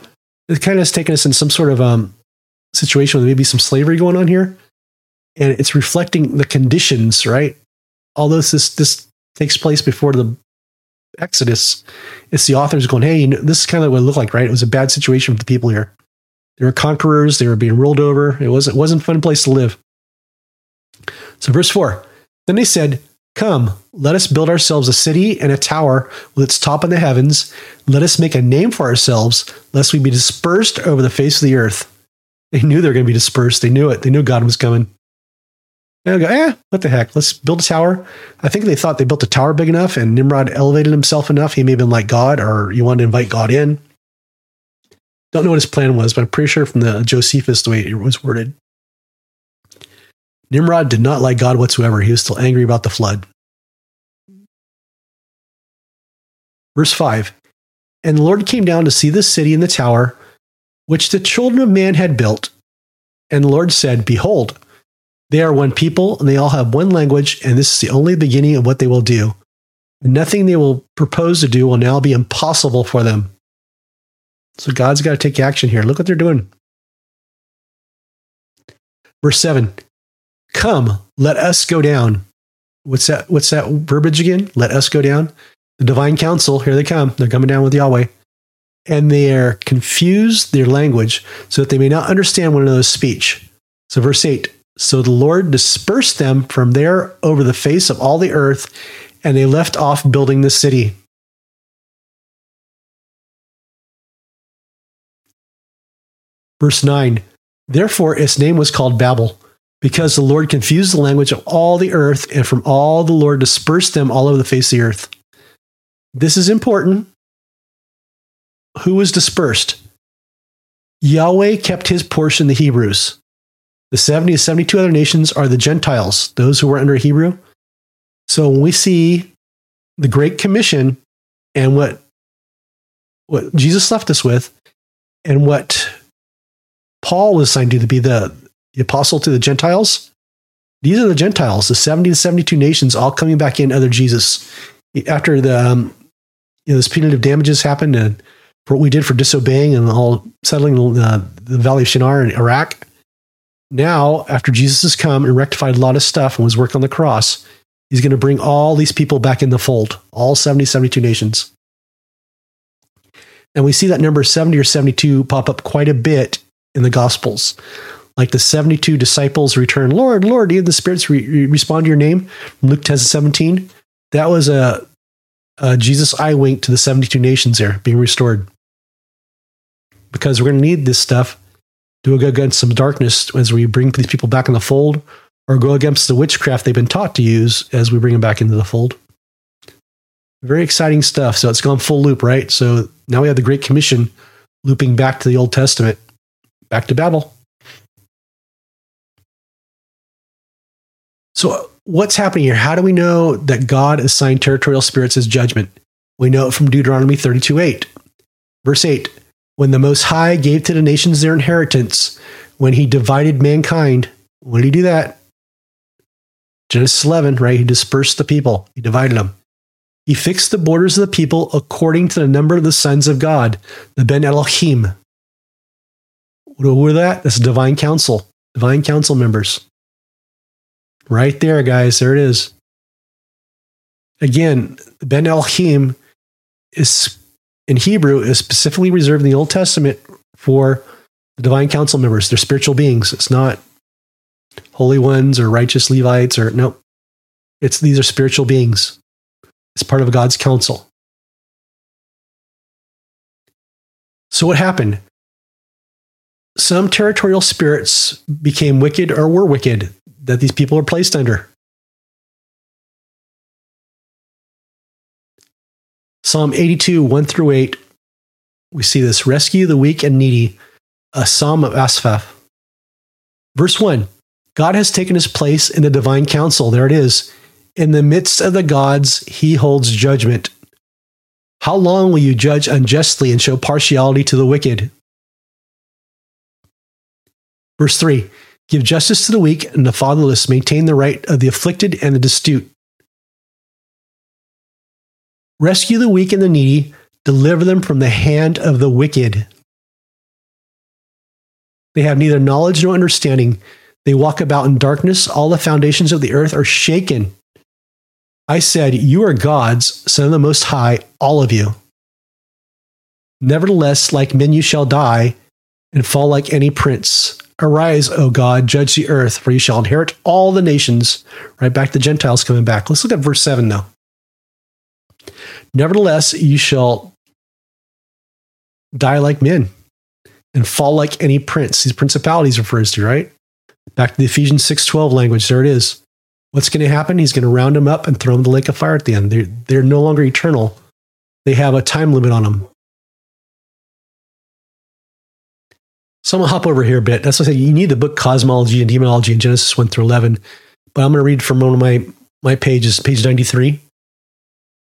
It kind of has taken us in some sort of um, situation where there may be some slavery going on here. And it's reflecting the conditions, right? Although this this takes place before the Exodus, it's the authors going, hey, you know, this is kind of what it looked like, right? It was a bad situation for the people here. They were conquerors. They were being ruled over. It wasn't, wasn't a fun place to live. So verse four, then they said, come, let us build ourselves a city and a tower with its top in the heavens. Let us make a name for ourselves, lest we be dispersed over the face of the earth. They knew they were going to be dispersed. They knew it. They knew God was coming. And they go, eh, what the heck? Let's build a tower. I think they thought they built a tower big enough and Nimrod elevated himself enough. He may have been like God, or you wanted to invite God in. Don't know what his plan was, but I'm pretty sure from the Josephus, the way it was worded. Nimrod did not like God whatsoever. He was still angry about the flood. Verse five. And the Lord came down to see the city and the tower, which the children of man had built. And the Lord said, behold, they are one people, and they all have one language, and this is the only beginning of what they will do. And nothing they will propose to do will now be impossible for them. So God's got to take action here. Look what they're doing. Verse seven. Come, let us go down. What's that? What's that verbiage again? Let us go down. The divine council, here they come. They're coming down with Yahweh. And they are confused their language so that they may not understand one another's speech. So verse eight. So the Lord dispersed them from there over the face of all the earth, and they left off building the city. Verse nine. Therefore its name was called Babel, because the Lord confused the language of all the earth, and from all the Lord dispersed them all over the face of the earth. This is important. Who was dispersed? Yahweh kept his portion, the Hebrews. The seventy to seventy-two other nations are the Gentiles, those who were under Hebrew. So when we see the Great Commission and what, what Jesus left us with and what Paul was assigned to, to be the, the apostle to the Gentiles, these are the Gentiles, the seventy to seventy-two nations all coming back in under Jesus. After the um, you know, this punitive damages happened and for what we did for disobeying and all settling the, the Valley of Shinar in Iraq, now, after Jesus has come and rectified a lot of stuff and was working on the cross, he's going to bring all these people back in the fold, all seventy, seventy-two nations. And we see that number seventy or seventy-two pop up quite a bit in the Gospels. Like the seventy-two disciples return, Lord, Lord, even the spirits re- respond to your name, Luke ten seventeen. That was a uh, Jesus' eye wink to the seventy-two nations here being restored. Because we're going to need this stuff to go against some darkness as we bring these people back in the fold, or go against the witchcraft they've been taught to use as we bring them back into the fold. Very exciting stuff. So it's gone full loop, right? So now we have the Great Commission looping back to the Old Testament, back to Babel. So what's happening here? How do we know that God assigned territorial spirits as judgment? We know it from Deuteronomy thirty-two eight. Verse eight, when the Most High gave to the nations their inheritance, when he divided mankind, when did he do that? Genesis eleven, right? He dispersed the people. He divided them. He fixed the borders of the people according to the number of the sons of God, the Bene Elohim. What were that? That's divine council, divine council members. Right there, guys. There it is. Again, the Bene Elohim is in Hebrew is specifically reserved in the Old Testament for the divine council members. They're spiritual beings. It's not holy ones or righteous Levites or no. Nope. It's these are spiritual beings. It's part of God's counsel. So what happened? Some territorial spirits became wicked or were wicked that these people are placed under. Psalm eighty-two, one through eight. We see this. Rescue the weak and needy. A psalm of Asaph. Verse one. God has taken his place in the divine council. There it is. In the midst of the gods, he holds judgment. How long will you judge unjustly and show partiality to the wicked? Verse three, give justice to the weak and the fatherless, maintain the right of the afflicted and the destitute. Rescue the weak and the needy, deliver them from the hand of the wicked. They have neither knowledge nor understanding. They walk about in darkness. All the foundations of the earth are shaken. I said, you are gods, son of the Most High, all of you. Nevertheless, like men you shall die, and fall like any prince. Arise, O God, judge the earth, for you shall inherit all the nations. Right back to the Gentiles coming back. Let's look at verse seven, though. Nevertheless, you shall die like men, and fall like any prince. These principalities refers to, right? Back to the Ephesians six twelve language. There it is. What's going to happen? He's going to round them up and throw them in the lake of fire at the end. They're, they're no longer eternal. They have a time limit on them. So I'm going to hop over here a bit. That's why I said you need the book Cosmology and Demonology in Genesis one through eleven. But I'm going to read from one of my, my pages, page ninety-three.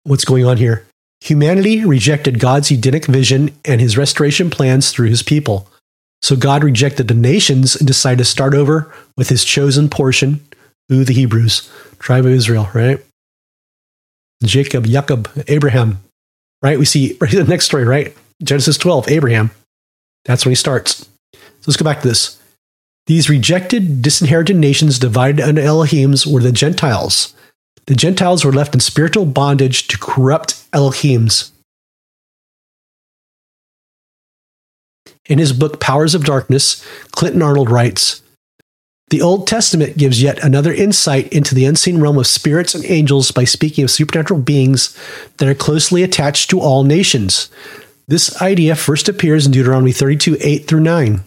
What's going on here? Humanity rejected God's Edenic vision and his restoration plans through his people. So God rejected the nations and decided to start over with his chosen portion. Who? The Hebrews, tribe of Israel, right? Jacob, Jacob, Abraham, right? We see right the next story, right? Genesis twelve, Abraham. That's when he starts. So let's go back to this. These rejected, disinherited nations divided under Elohims were the Gentiles. The Gentiles were left in spiritual bondage to corrupt Elohims. In his book, Powers of Darkness, Clinton Arnold writes, the Old Testament gives yet another insight into the unseen realm of spirits and angels by speaking of supernatural beings that are closely attached to all nations. This idea first appears in Deuteronomy thirty-two, eight through nine.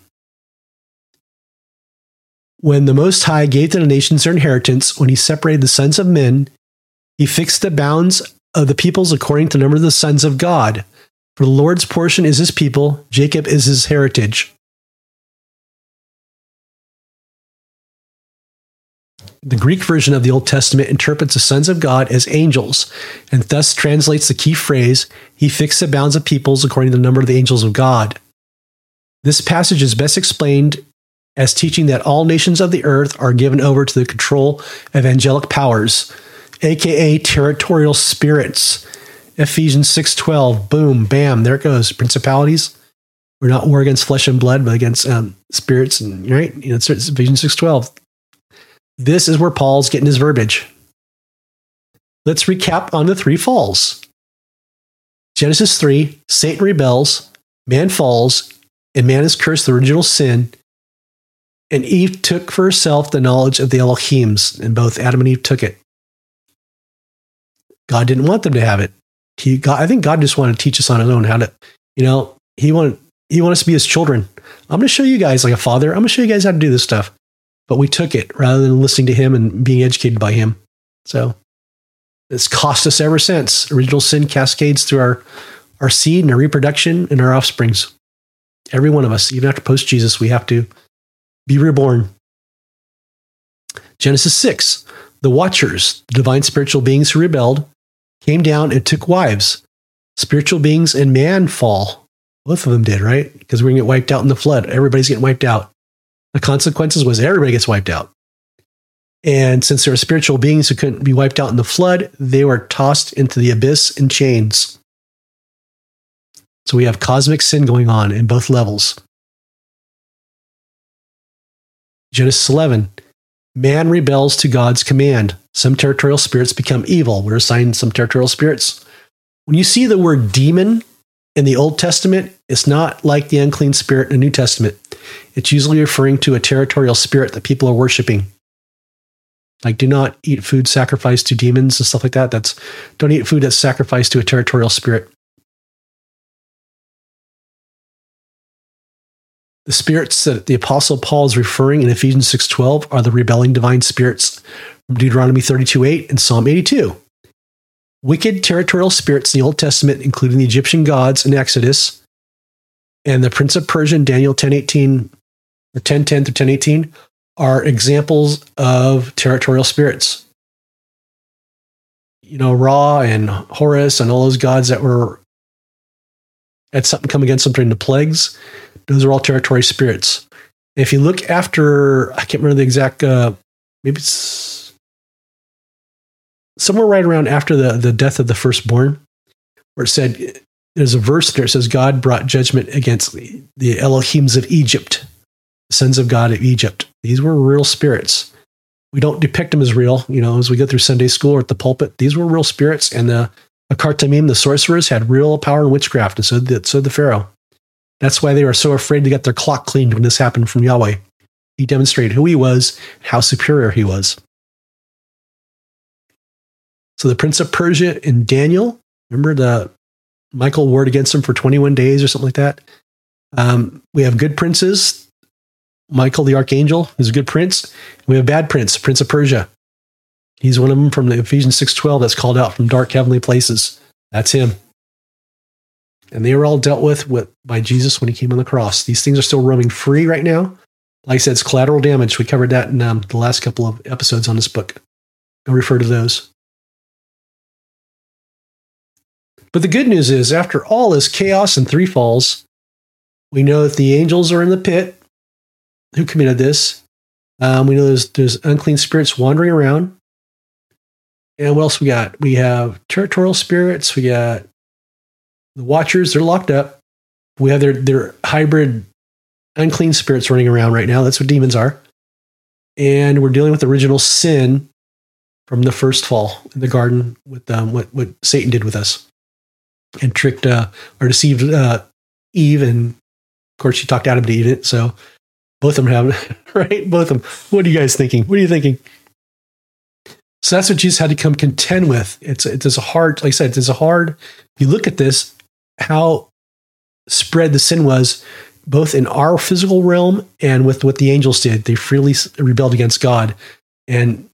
When the Most High gave to the nations their inheritance, when he separated the sons of men, he fixed the bounds of the peoples according to the number of the sons of God. For the Lord's portion is his people, Jacob is his heritage. The Greek version of the Old Testament interprets the sons of God as angels, and thus translates the key phrase, he fixed the bounds of peoples according to the number of the angels of God. This passage is best explained as teaching that all nations of the earth are given over to the control of angelic powers, aka territorial spirits. Ephesians six twelve, boom, bam, there it goes. Principalities, we're not war against flesh and blood, but against um, spirits, and right? You know, it's Ephesians six twelve. This is where Paul's getting his verbiage. Let's recap on the three falls. Genesis three, Satan rebels, man falls, and man is cursed the original sin, and Eve took for herself the knowledge of the Elohims, and both Adam and Eve took it. God didn't want them to have it. He, God, I think God just wanted to teach us on his own how to, you know, he wanted, he wanted us to be his children. I'm going to show you guys like a father. I'm going to show you guys how to do this stuff. But we took it rather than listening to him and being educated by him. So it's cost us ever since. Original sin cascades through our, our seed and our reproduction and our offsprings. Every one of us, even after post-Jesus, we have to be reborn. Genesis six, the Watchers, the divine spiritual beings who rebelled, came down and took wives. Spiritual beings and man fall. Both of them did, right? Because we're going to get wiped out in the flood. Everybody's getting wiped out. The consequences was everybody gets wiped out. And since there were spiritual beings who couldn't be wiped out in the flood, they were tossed into the abyss in chains. So we have cosmic sin going on in both levels. Genesis eleven. Man rebels to God's command. Some territorial spirits become evil. We're assigned some territorial spirits. When you see the word demon in the Old Testament, it's not like the unclean spirit in the New Testament. It's usually referring to a territorial spirit that people are worshiping. Like, do not eat food sacrificed to demons and stuff like that. That's, don't eat food that's sacrificed to a territorial spirit. The spirits that the Apostle Paul is referring in Ephesians six twelve are the rebelling divine spirits from Deuteronomy thirty-two eight and Psalm eighty-two. Wicked territorial spirits in the Old Testament, including the Egyptian gods in Exodus, and the Prince of Persia in Daniel ten eighteen, or ten ten through ten eighteen, are examples of territorial spirits. You know, Ra and Horus and all those gods that were had something come against them during the plagues. Those are all territory spirits. And if you look after, I can't remember the exact, uh, maybe it's somewhere right around after the, the death of the firstborn, where it said, there's a verse there that says, God brought judgment against the, the Elohims of Egypt, the sons of God of Egypt. These were real spirits. We don't depict them as real, you know, as we go through Sunday school or at the pulpit. These were real spirits, and the Akartamim, the sorcerers, had real power in witchcraft, and so did, so did the Pharaoh. That's why they were so afraid to get their clock cleaned when this happened from Yahweh. He demonstrated who he was, how superior he was. So the Prince of Persia in Daniel, remember the Michael warred against him for twenty-one days or something like that? Um, we have good princes. Michael, the archangel, is a good prince. We have bad prince, Prince of Persia. He's one of them from the Ephesians six twelve that's called out from dark heavenly places. That's him. And they were all dealt with, with by Jesus when he came on the cross. These things are still roaming free right now. Like I said, it's collateral damage. We covered that in um, the last couple of episodes on this book. Go refer to those. But the good news is, after all this chaos and three falls, we know that the angels are in the pit who committed this. Um, we know there's, there's unclean spirits wandering around. And what else we got? We have territorial spirits. We got the Watchers, they're locked up. We have their, their hybrid unclean spirits running around right now. That's what demons are. And we're dealing with original sin from the first fall in the garden with um, what, what Satan did with us and tricked uh, or deceived uh, Eve. And of course, she talked Adam to eat it. So both of them have, right? Both of them. What are you guys thinking? What are you thinking? So that's what Jesus had to come contend with. It's, it's a hard, like I said, it's a hard, if you look at this, how spread the sin was, both in our physical realm and with what the angels did. They freely rebelled against God and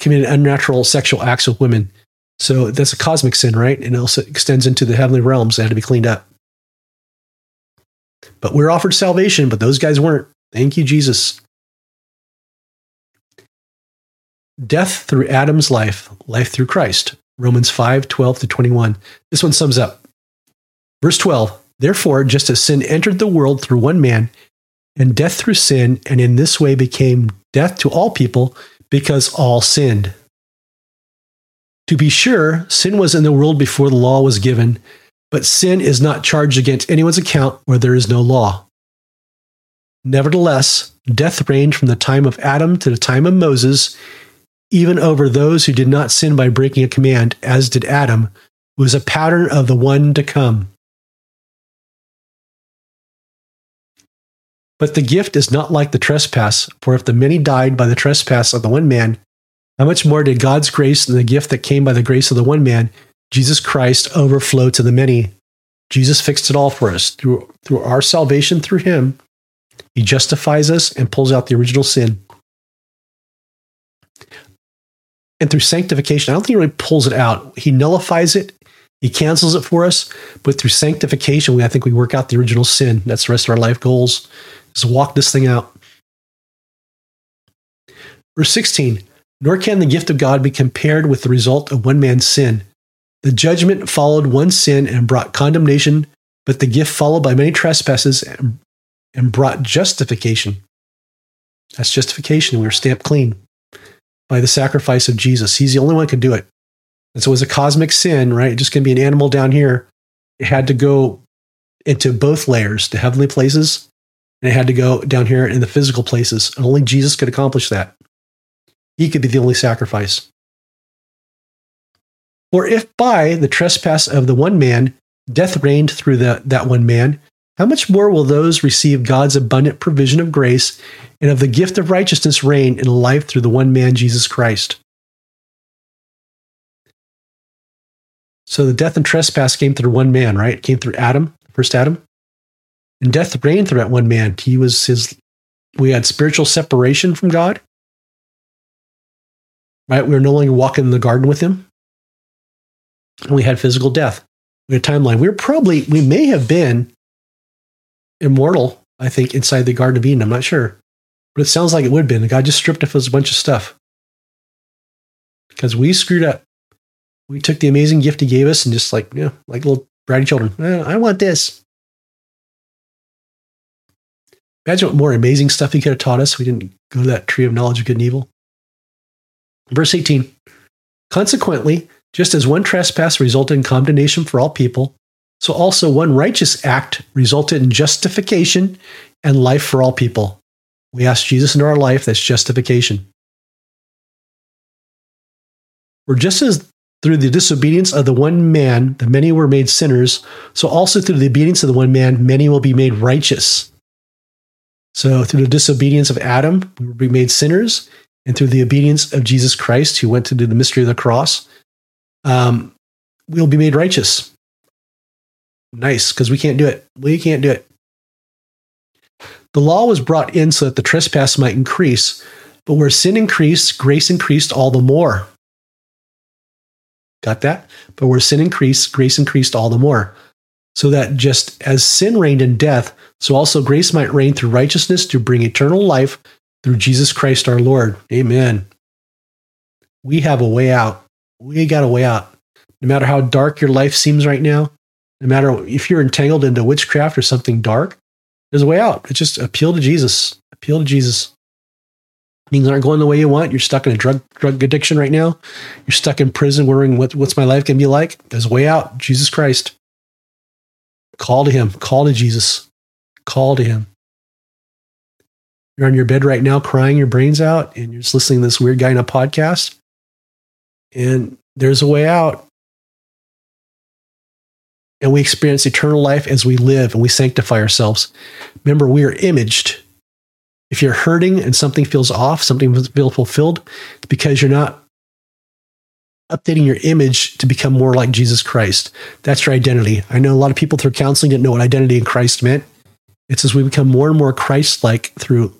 committed unnatural sexual acts with women. So that's a cosmic sin, right? And it also extends into the heavenly realms that had to be cleaned up. But we're offered salvation, but those guys weren't. Thank you, Jesus. Death through Adam's life, life through Christ. Romans five twelve to twenty-one. This one sums up. Verse twelve, therefore, just as sin entered the world through one man, and death through sin, and in this way became death to all people, because all sinned. To be sure, sin was in the world before the law was given, but sin is not charged against anyone's account where there is no law. Nevertheless, death reigned from the time of Adam to the time of Moses, even over those who did not sin by breaking a command, as did Adam, who is a pattern of the one to come. But the gift is not like the trespass, for if the many died by the trespass of the one man, how much more did God's grace and the gift that came by the grace of the one man Jesus Christ overflow to the many. Jesus fixed it all for us. Through, through our salvation through him, he justifies us and pulls out the original sin. And through sanctification, I don't think he really pulls it out. He nullifies it. He cancels it for us. But through sanctification, we, I think we work out the original sin. That's the rest of our life goals, is walk this thing out. Verse sixteen, nor can the gift of God be compared with the result of one man's sin. The judgment followed one sin and brought condemnation, but the gift followed by many trespasses and, and brought justification. That's justification. We were stamped clean by the sacrifice of Jesus. He's the only one who could do it. And so it was a cosmic sin, right? It just couldn't be an animal down here. It had to go into both layers, the heavenly places, and it had to go down here in the physical places. And only Jesus could accomplish that. He could be the only sacrifice. For if by the trespass of the one man, death reigned through the, that one man, how much more will those receive God's abundant provision of grace and of the gift of righteousness reign in life through the one man, Jesus Christ? So the death and trespass came through one man, right? It came through Adam, first Adam. And death reigned through that one man. He was his, we had spiritual separation from God. Right? We were no longer walking in the garden with him. And we had physical death. We had a timeline. We were probably, we may have been immortal, I think, inside the Garden of Eden. I'm not sure. But it sounds like it would have been. God just stripped us of a bunch of stuff. Because we screwed up. We took the amazing gift he gave us and just like, you know, like little bratty children. Eh, I want this. Imagine what more amazing stuff he could have taught us. We didn't go to that tree of knowledge of good and evil. Verse eighteen, consequently, just as one trespass resulted in condemnation for all people, so also one righteous act resulted in justification and life for all people. We ask Jesus into our life, that's justification. For just as through the disobedience of the one man, the many were made sinners, so also through the obedience of the one man, many will be made righteous. So through the disobedience of Adam, we will be made sinners, and through the obedience of Jesus Christ, who went to do the mystery of the cross, um, we'll be made righteous. Nice, because we can't do it. We can't do it. The law was brought in so that the trespass might increase, but where sin increased, grace increased all the more. Got that? But where sin increased, grace increased all the more. So that just as sin reigned in death, so also grace might reign through righteousness to bring eternal life through Jesus Christ our Lord. Amen. We have a way out. We got a way out. No matter how dark your life seems right now, no matter if you're entangled into witchcraft or something dark, there's a way out. It's just appeal to Jesus. Appeal to Jesus. Things aren't going the way you want. You're stuck in a drug drug addiction right now. You're stuck in prison wondering what, what's my life going to be like. There's a way out. Jesus Christ. Call to him. Call to Jesus. Call to him. You're on your bed right now crying your brains out and you're just listening to this weird guy in a podcast and there's a way out. And we experience eternal life as we live and we sanctify ourselves. Remember, we are imaged. If you're hurting and something feels off, something feels fulfilled, it's because you're not updating your image to become more like Jesus Christ. That's your identity. I know a lot of people through counseling didn't know what identity in Christ meant. It's as we become more and more Christ-like through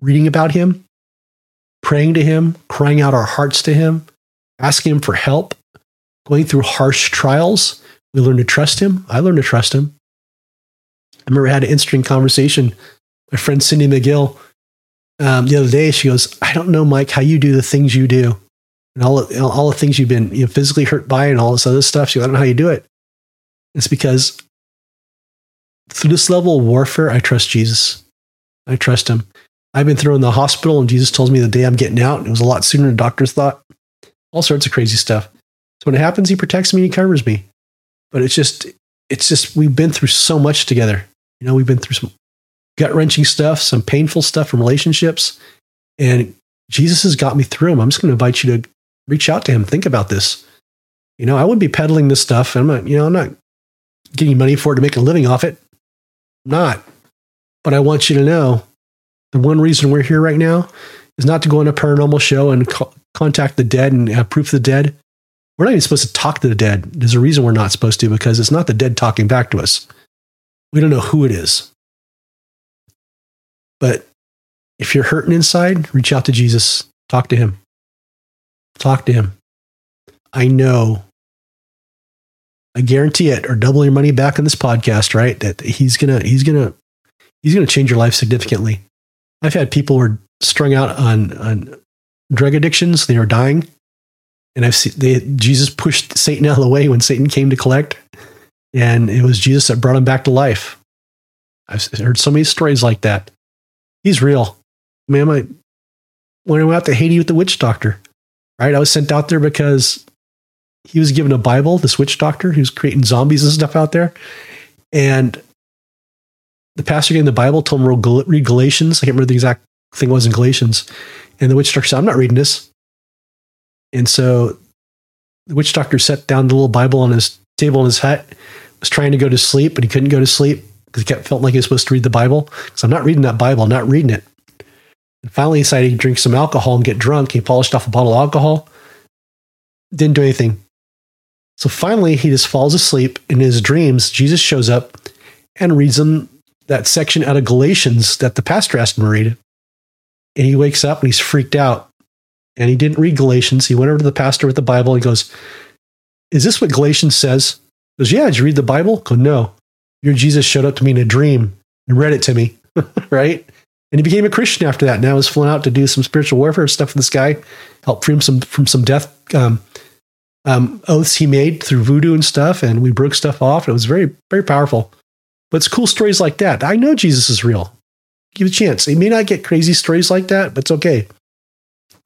reading about him, praying to him, crying out our hearts to him, asking him for help, going through harsh trials. We learn to trust him. I learned to trust him. I remember I had an interesting conversation. My friend Cindy McGill, um, the other day, she goes, I don't know, Mike, how you do the things you do. And all, all the things you've been you know, physically hurt by and all this other stuff. She goes, I don't know how you do it. It's because through this level of warfare, I trust Jesus. I trust him. I've been thrown in the hospital, and Jesus tells me the day I'm getting out, and it was a lot sooner than doctors thought. All sorts of crazy stuff. So when it happens, he protects me, he covers me. But it's just, it's just, we've been through so much together. You know, we've been through some gut-wrenching stuff, some painful stuff from relationships, and Jesus has got me through him. I'm just going to invite you to reach out to him. Think about this. You know, I wouldn't be peddling this stuff. I'm not, you know, I'm not getting money for it to make a living off it. Not, but I want you to know the one reason we're here right now is not to go on a paranormal show and co- contact the dead and have proof of the dead. We're not even supposed to talk to the dead. There's a reason we're not supposed to, because it's not the dead talking back to us. We don't know who it is. But if you're hurting inside, reach out to Jesus. Talk to him. Talk to him. I know. I guarantee it, or double your money back on this podcast, right? That he's gonna, he's gonna, he's gonna change your life significantly. I've had people who are strung out on on drug addictions; they are dying, and I've seen they, Jesus pushed Satan out of the way when Satan came to collect, and it was Jesus that brought him back to life. I've heard so many stories like that. He's real, man. I when I went out to Haiti with the witch doctor, right? I was sent out there because he was given a Bible, this witch doctor who's creating zombies and stuff out there. And the pastor gave the Bible, told him, read Galatians. I can't remember the exact thing was in Galatians. And the witch doctor said, I'm not reading this. And so the witch doctor set down the little Bible on his table in his hut, was trying to go to sleep, but he couldn't go to sleep because he kept felt like he was supposed to read the Bible. So I'm not reading that Bible, I'm not reading it. And finally he decided he'd drink some alcohol and get drunk. He polished off a bottle of alcohol. Didn't do anything. So finally, he just falls asleep. In his dreams, Jesus shows up and reads him that section out of Galatians that the pastor asked him to read. And he wakes up and he's freaked out. And he didn't read Galatians. He went over to the pastor with the Bible and goes, is this what Galatians says? He goes, yeah, did you read the Bible? Go, no. Your Jesus showed up to me in a dream and read it to me, right? And he became a Christian after that. Now he's flown out to do some spiritual warfare stuff for this guy, help free him some, from some death um, um, oaths he made through voodoo and stuff. And we broke stuff off. It was very, very powerful. But it's cool stories like that. I know Jesus is real. Give it a chance. You may not get crazy stories like that, but it's okay.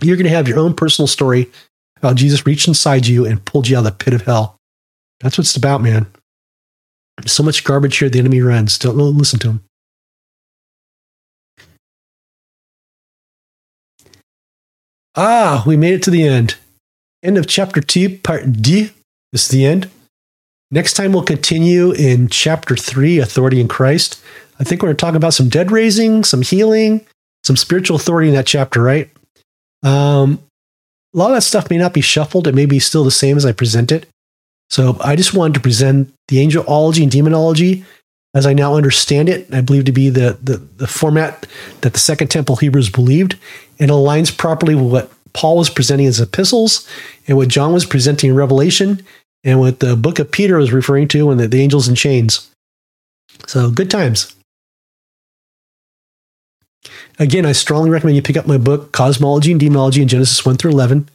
You're going to have your own personal story about Jesus reached inside you and pulled you out of the pit of hell. That's what it's about, man. There's so much garbage here the enemy runs. Don't listen to him. Ah, we made it to the end. End of chapter two, part D. This is the end. Next time we'll continue in chapter three, Authority in Christ. I think we're going to talk about some dead raising, some healing, some spiritual authority in that chapter, right? Um, a lot of that stuff may not be shuffled. It may be still the same as I present it. So I just wanted to present the angelology and demonology as I now understand it, I believe to be the, the, the format that the Second Temple Hebrews believed, and aligns properly with what Paul was presenting in his epistles and what John was presenting in Revelation and what the book of Peter was referring to and the, the angels in chains. So good times. Again, I strongly recommend you pick up my book, Cosmology and Demonology in Genesis one through eleven.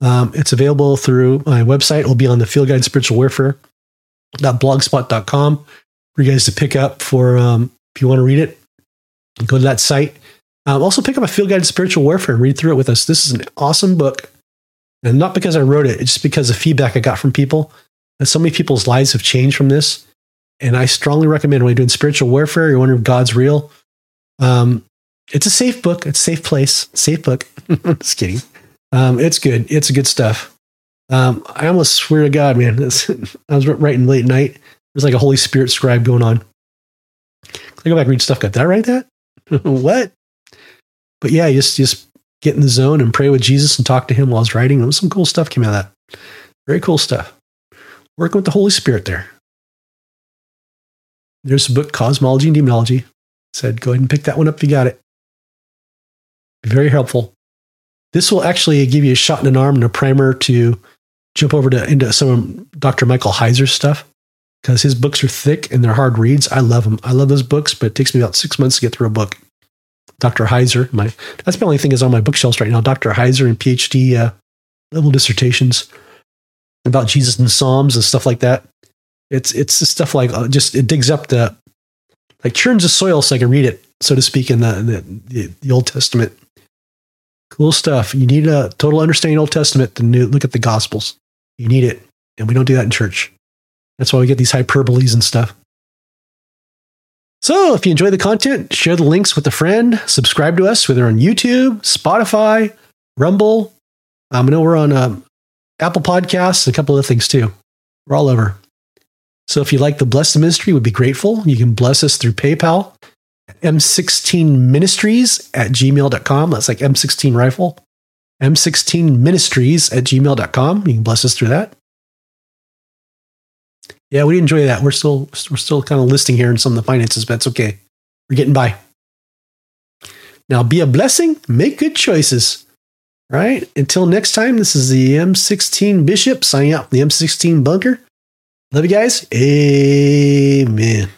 Um, it's available through my website. It will be on the Field Guide to Spiritual Warfare dot blogspot dot com. For you guys to pick up for, um, if you want to read it, go to that site. Um, also pick up A Field Guide to Spiritual Warfare and read through it with us. This is an awesome book. And not because I wrote it, it's just because of feedback I got from people. And so many people's lives have changed from this. And I strongly recommend when you're doing spiritual warfare, you're wondering if God's real. Um, it's a safe book. It's a safe place. Safe book. Just kidding. Um, it's good. It's good stuff. Um, I almost swear to God, man. I was writing late night. There's like a Holy Spirit scribe going on. I go back and read stuff. Got that right? That what? But yeah, just just get in the zone and pray with Jesus and talk to him while I was writing. There was some cool stuff came out of that. Very cool stuff. Working with the Holy Spirit there. There's the book Cosmology and Demonology. I said go ahead and pick that one up if you got it. Very helpful. This will actually give you a shot in an arm and a primer to jump over to into some of Doctor Michael Heiser's stuff. Because his books are thick and they're hard reads. I love them. I love those books, but it takes me about six months to get through a book. Doctor Heiser, my that's the only thing is on my bookshelves right now. Doctor Heiser and PhD uh, level dissertations about Jesus and Psalms and stuff like that. It's it's the stuff like uh, just it digs up the like churns the soil so I can read it, so to speak, in the in the, the, the Old Testament. Cool stuff. You need a total understanding of Old Testament to look at the Gospels. You need it, and we don't do that in church. That's why we get these hyperboles and stuff. So if you enjoy the content, share the links with a friend, subscribe to us, whether on YouTube, Spotify, Rumble. Um, I know we're on um, Apple Podcasts, and a couple of things too. We're all over. So if you like to bless the ministry, we'd be grateful. You can bless us through PayPal, M sixteen Ministries at gmail dot com. That's like M sixteen rifle. M sixteen ministries at gmail dot com. You can bless us through that. Yeah, we enjoy that. We're still we're still kind of listing here in some of the finances, but it's okay. We're getting by. Now, be a blessing. Make good choices. Right? Until next time, this is the M sixteen Bishop signing out from the M sixteen Bunker. Love you guys. Amen.